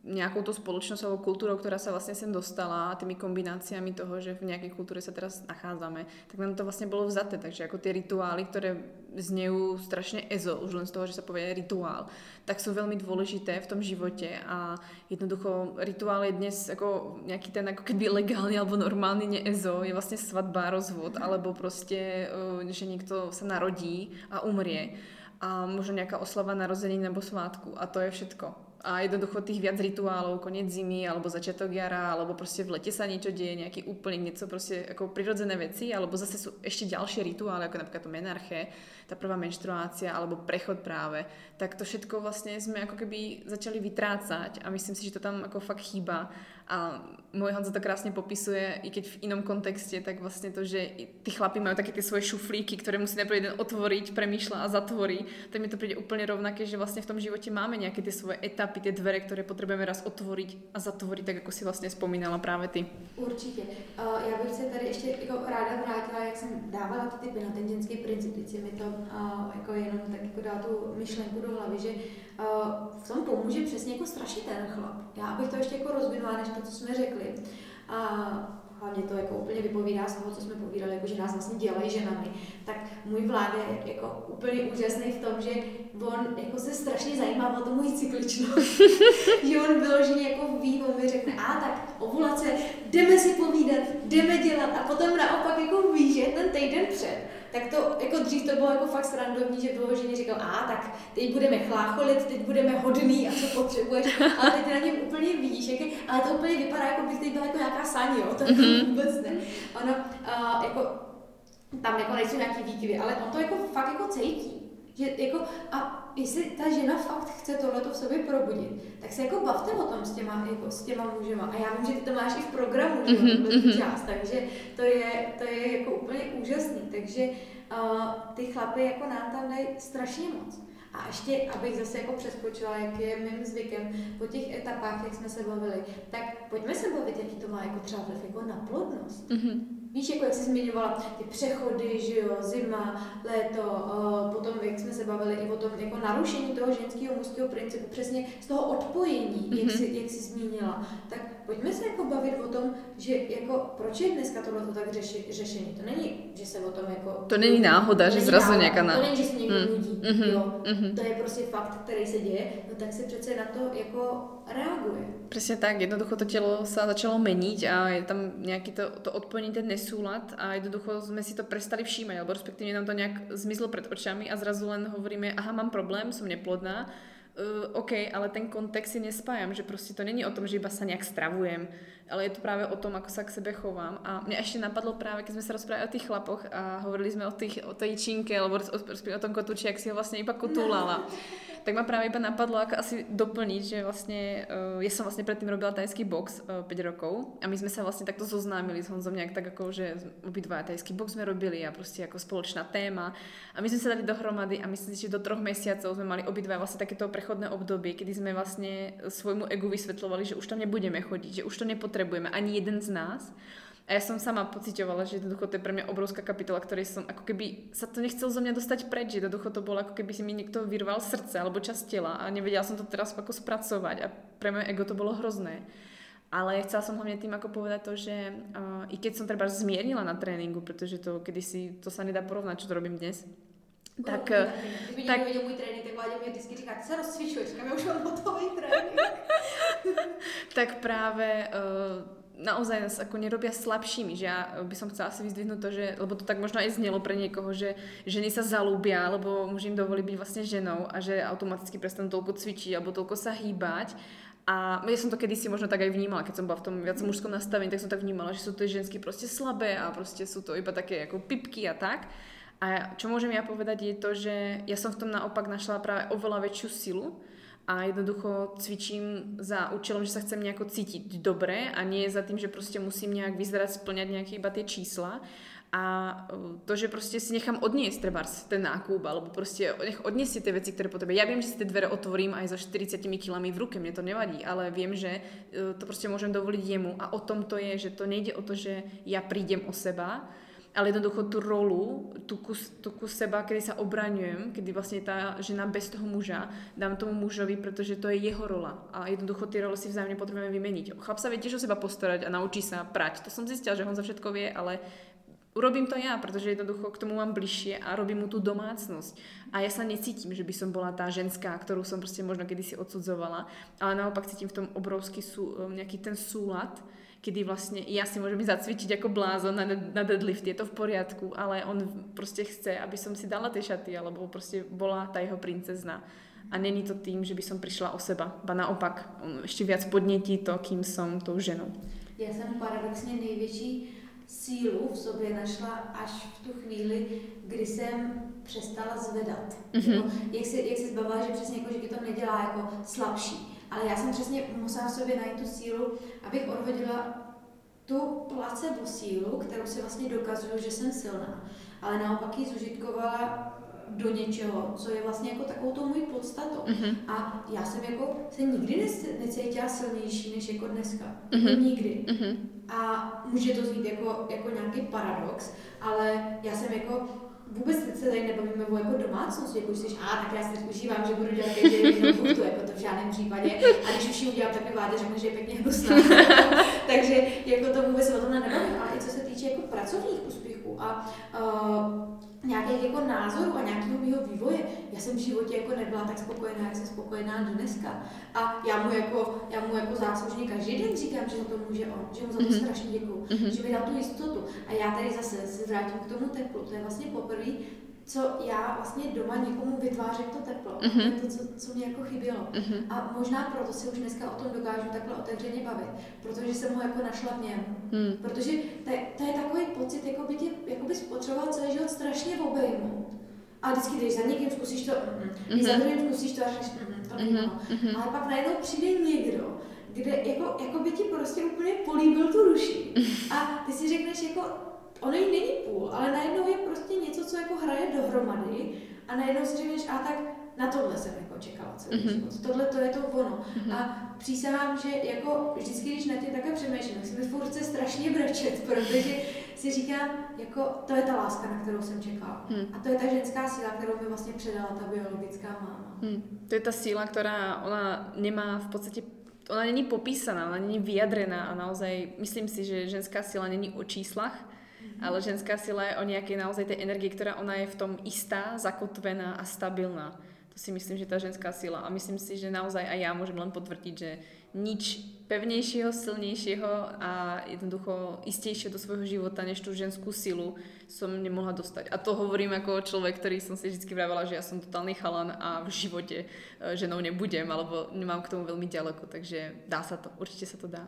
nejakou to spoločnosť alebo kultúrou, ktorá sa vlastne sem dostala, tými kombináciami toho, že v nejakej kultúre sa teraz nachádzame, tak nám to vlastne bolo vzaté. Takže ako tie rituály, ktoré znejú strašne ezo, už len z toho, že sa povie rituál, tak sú veľmi dôležité v tom živote a jednoducho rituál je dnes ako nejaký ten ako keby legálny alebo normálny, ne ezo, je vlastne svadba, rozvod alebo proste, že niekto sa narodí a umrie a možno nejaká oslava narodení alebo svátku a to je všetko. A jednoducho tých viac rituálov, koniec zimy, alebo začiatok jara, alebo proste v lete sa niečo deje, nejaký úplne niečo proste ako prirodzené veci, alebo zase sú ešte ďalšie rituály, ako napríklad to menarche, tá prvá menštruácia, alebo prechod práve. Tak to všetko vlastne sme ako keby začali vytrácať a myslím si, že to tam ako fakt chýba. A môj Honza to krásne popisuje, i keď v inom kontexte, tak vlastne to, že tí chlapi majú také tie svoje šuflíky, ktoré musí najprv jeden otvoriť, premýšľa a zatvorí, tak mi to príde úplne rovnaké, že vlastne v tom živote máme nejaké tie svoje etapy, tie dvere, ktoré potrebujeme raz otvoriť a zatvoriť, tak ako si vlastne spomínala práve ty. Určitě. Uh, já bych se tady ještě jako ráda vrátila, jak jsem dávala ty typy na ten ženský princip, teď si mi to uh, jako jenom tak jako dá tu myšlenku do hlavy, že uh, v tom pomůže přesně jako strašit ten chlap. Já abych to ještě jako rozvinula, než to, co jsme řekli. Uh, hlavně to jako úplně vypovídá z toho, co jsme povídali, jako že nás vlastně dělají ženami. Tak můj Vláda je jako úplně úžasný v tom, že on jako se strašně zajímá o tu moji cykličnost. Že on vyloženě jako ví, on mi řekne, a tak ovulace, jdeme si povídat, jdeme dělat a potom naopak jako ví, že ten týden před. Tak to jako dřív to bylo jako fakt srandovní, že vyloženě říkal, a tak teď budeme chlácholit, teď budeme hodný a co potřebuješ, ale teď na něm úplně vidíš, jak je, ale to úplně vypadá, jako by teď byla jako nějaká saň, jo, to mm-hmm. jako vůbec ne. Ono, uh, jako, tam jako nejsou nějaký výkyvy, ale on to jako fakt jako cejtí. Že jako, a jestli ta žena fakt chce tohleto v sobě probudit, tak se jako bavte o tom s těma, jako, s těma mužema. A já vím, že ty to máš i v programu, že mm-hmm, mm-hmm. část, takže to je, to je jako úplně úžasný. Takže uh, ty chlapy jako nám tam dají strašně moc. A ještě, abych zase jako přeskočila, jak je mým zvykem, po těch etapách, jak jsme se bavili, tak pojďme se bavit, jaký to má jako třeba vliv jako na plodnost. Mm-hmm. Víš, jako jak jsi zmiňovala ty přechody, že jo, zima, léto, uh, potom jak jsme se bavili i o tom jako narušení toho ženského mužského principu, přesně z toho odpojení, mm-hmm. jak, jsi, jak jsi zmínila. Tak pojďme se jako bavit o tom, že jako proč je dneska tohle tak řeši, řešení. To není, že se o tom jako... To není náhoda, že zrazu nějaká náhoda. To není, že se někdo nudí, mm. jo. Mm-hmm. To je prostě fakt, který se děje, no tak se přece na to jako reaguje. Presne tak, jednoducho to telo sa začalo meniť a je tam nejaký to, to odpojení, ten nesúlad a jednoducho sme si to prestali všímať, alebo respektíve nám to nejak zmizlo pred očami a zrazu len hovoríme, aha, mám problém, som neplodná. Uh, OK, ale ten kontext si nespájam, že proste to není o tom, že iba sa nejak stravujem, ale je to práve o tom, ako sa k sebe chovám. A mňa ešte napadlo práve, keď sme sa rozprávali o tých chlapoch a hovorili sme o, tých, o tej činke alebo o, o tom kotúči, ak si ho vlastne iba kotúlala. No. Tak ma práve iba napadlo, ako asi doplniť, že vlastne, ja som vlastne predtým robila tajský box päť rokov a my sme sa vlastne takto zoznámili s Honzom nejak tak ako, že obidva tajský box sme robili a proste ako spoločná téma a my sme sa dali dohromady a myslím si, že do troch mesiacov sme mali obidva vlastne takéto prechodné obdobie, kedy sme vlastne svojmu egu vysvetľovali, že už tam nebudeme chodiť, že už to nepotrebujeme, ani jeden z nás. A ja som sama pociťovala, že jednoducho to je pre mňa obrovská kapitola, ktorej som ako keby sa to nechcel zo mňa dostať preč, že jednoducho to bolo ako keby si mi niekto vyrval srdce alebo časť tela a nevedela som to teraz ako spracovať a pre moje ego to bolo hrozné. Ale chcela som hlavne tým ako povedať to, že uh, i keď som treba zmiernila na tréningu, pretože to kedysi, to sa nedá porovnať, čo to robím dnes. Tak, no, kdyby někdo viděl můj trénink, tak Vláďa mě vždycky říká, ty se rozcvičuješ, říkám, já už mám hotový trénink. Tak právě uh, naozaj nás jako nerobia slabšími, že já by som chcela asi vyzdvihnúť to, že, lebo to tak možno aj znelo pre niekoho, že ženy sa zalúbia, lebo muži im dovolí byť vlastne ženou a že automaticky prestanú toľko cvičiť alebo toľko sa hýbať. A ja som to kedysi možno tak aj vnímala, keď som bola v tom viac mužskom nastavení, tak som tak vnímala, že sú to žensky proste slabé a proste sú to iba také ako pipky a tak. A čo môžem ja povedať je to, že ja som v tom naopak našla práve oveľa väčšiu silu a jednoducho cvičím za účelom, že sa chcem nejako cítiť dobre a nie za tým, že proste musím nejak vyzerať, splňať nejaké iba tie čísla. A to, že proste si nechám odniesť trebárs ten nákup, alebo proste nech odniesť si tie veci, ktoré potrebujem. Ja viem, že si tie dvere otvorím aj so štyridsiatimi kilami v ruke, mne to nevadí, ale viem, že to proste môžem dovoliť jemu. A o tom to je, že to nejde o to, že ja prídem o seba, ale jednoducho tú rolu, tú kus, tú kus seba, kedy sa obraňujem, kedy vlastne tá žena bez toho muža dám tomu mužovi, pretože to je jeho rola. A jednoducho tie role si vzájomne potrebujeme vymeniť. Chlap sa vie tiež o seba postarať a naučí sa prať. To som zistila, že on za všetko vie, ale urobím to ja, pretože jednoducho k tomu mám bližšie a robím mu tú domácnosť. A ja sa necítim, že by som bola tá ženská, ktorú som proste možno kedysi odsudzovala, ale naopak cítim v tom obrovský sú, nejaký ten súlad, kedy vlastne ja si môžem zacvičiť ako blázon na, na deadlift, je to v poriadku, ale on proste chce, aby som si dala tie šaty, alebo proste bola tá jeho princezna. A není to tým, že by som prišla o seba. Ba naopak, ešte viac podnetí to, kým som tou ženou. Ja som paradoxne největší sílu v sobě našla až v tu chvíli, kdy jsem přestala zvedat. Mm-hmm. Jak se jak se zbavila, že přesně jako, že to nedělá jako slabší. Ale já jsem přesně musela v sobě najít tu sílu, abych odhodila tu placebo sílu, kterou si vlastně dokazuju, že jsem silná. Ale naopak ji zužitkovala do něčeho, co je vlastně jako takovou tou mojí podstatou. Mm-hmm. A já jsem jako se nikdy necítila silnější než jako dneska. Mm-hmm. Nikdy. Mm-hmm. A může to znít jako, jako nějaký paradox, ale já jsem jako vůbec se tady nebavíme o jako domácnosti, jako jsi, a tak já si teď užívám, že budu dělat každý den buchtu, jako to v žádném případě. A když už ji udělám, tak mi vláda řekne, že je pěkně hnusná. Takže jako to vůbec o tom nebavím, ale i co se týče jako pracovních úspěchů a uh, nějakých jako názorů a nějakého mýho vývoje, já jsem v životě jako nebyla tak spokojená, jak jsem spokojená dneska. A já mu jako, já mu jako záslužně každý den říkám, že za to může on, že mu za to mm-hmm. strašně děkuju, mm-hmm. že mi dal tu jistotu. A já tady zase se vrátím k tomu teplu, to je vlastně poprvé, co já vlastně doma někomu vytvářím to teplo, uh-huh. to, co, co mě jako chybělo. Uh-huh. A možná proto se už dneska o tom dokážu takhle otevřeně bavit, protože jsem ho jako našla v něm. Hmm. Protože to je, to je takový pocit, jako by tě jakoby spotřeboval celý život strašně obejmout. A vždycky, když za někým zkusíš to, uh-huh. když za druhým zkusíš to, a říkáš, uh-huh, to není ono. Uh-huh. Ale pak najednou přijde někdo, kde jako, jako by ti prostě úplně políbil tu duši. A ty si řekneš jako, ono jí není půl, ale najednou je prostě něco, co jako hraje dohromady a najednou si řekneš, a tak na tohle jsem jako čekala celý mm-hmm. život, tohle to je to ono. Mm-hmm. A přísahám, že jako vždycky, když na tě takhle přemýšlím, tak si mi furt chce strašně brečet, protože si říkám, jako to je ta láska, na kterou jsem čekala. Mm. A to je ta ženská síla, kterou mi vlastně předala ta biologická máma. Mm. To je ta síla, která ona nemá v podstatě, ona není popísaná, ona není vyjadrená a naozaj, myslím si, že ženská síla není o číslach, ale ženská sila je o nejakej naozaj tej energii, ktorá ona je v tom istá, zakotvená a stabilná. To si myslím, že tá ženská sila. A myslím si, že naozaj aj ja môžem len potvrdiť, že nič pevnejšieho, silnejšieho a jednoducho istejšieho do svojho života, než tú ženskú silu som nemohla dostať. A to hovorím ako človek, ktorý som si vždy vravela, že ja som totálny chalan a v živote ženou nebudem, alebo nemám k tomu veľmi ďaleko. Takže dá sa to, určite sa to dá.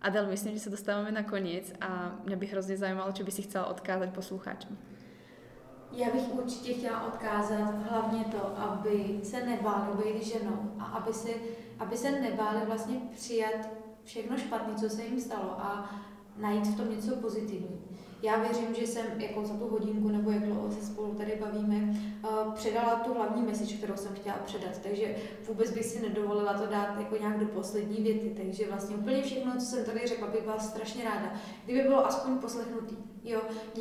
Adel, myslím, že sa dostávame na koniec a mňa by hrozne zaujímalo, čo by si chcela odkázať poslucháčom. Ja bych určite chtěla odkázať hlavne to, aby se nebáli být ženou a aby se, aby se nebáli vlastně přijat všechno špatné, co se jim stalo a najít v tom něco pozitivní. Já věřím, že jsem jako za tu hodinku, nebo jak dlouho se spolu tady bavíme, předala tu hlavní message, kterou jsem chtěla předat, takže vůbec bych si nedovolila to dát jako nějak do poslední věty, takže vlastně úplně všechno, co jsem tady řekla, bych byla strašně ráda, kdyby bylo aspoň poslechnutý. Jo,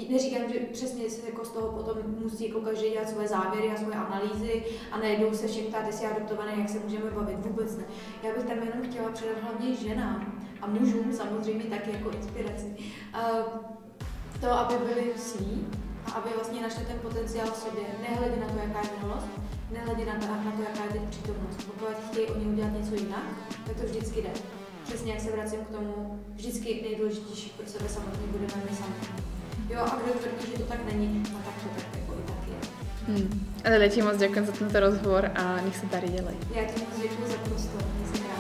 neříkám, že přesně se jako z toho potom musí jako každý dělat svoje závěry a svoje analýzy a najednou se všem ptát, jestli je adoptované, jak se můžeme bavit, vůbec ne. Já bych tam jenom chtěla předat hlavně ženám a mužům samozřejmě taky jako inspiraci. To, aby byli svý a aby vlastně našli ten potenciál v sobě, nehledě na to, jaká je minulost, nehledě na to, na to, jaká je teď přítomnost. Pokud chtějí oni udělat něco jinak, tak to vždycky jde. Přesně jak se vracím k tomu, vždycky nejdůležitější pro sebe samotný budeme my samotní. Jo, a kdo tvrdí, že to tak není, no tak to tak jako i tak je. Hmm. Adele, ti moc ďakujem za tento rozhovor a nech sa darí ďalej. Ja ti moc ďakujem za prostor.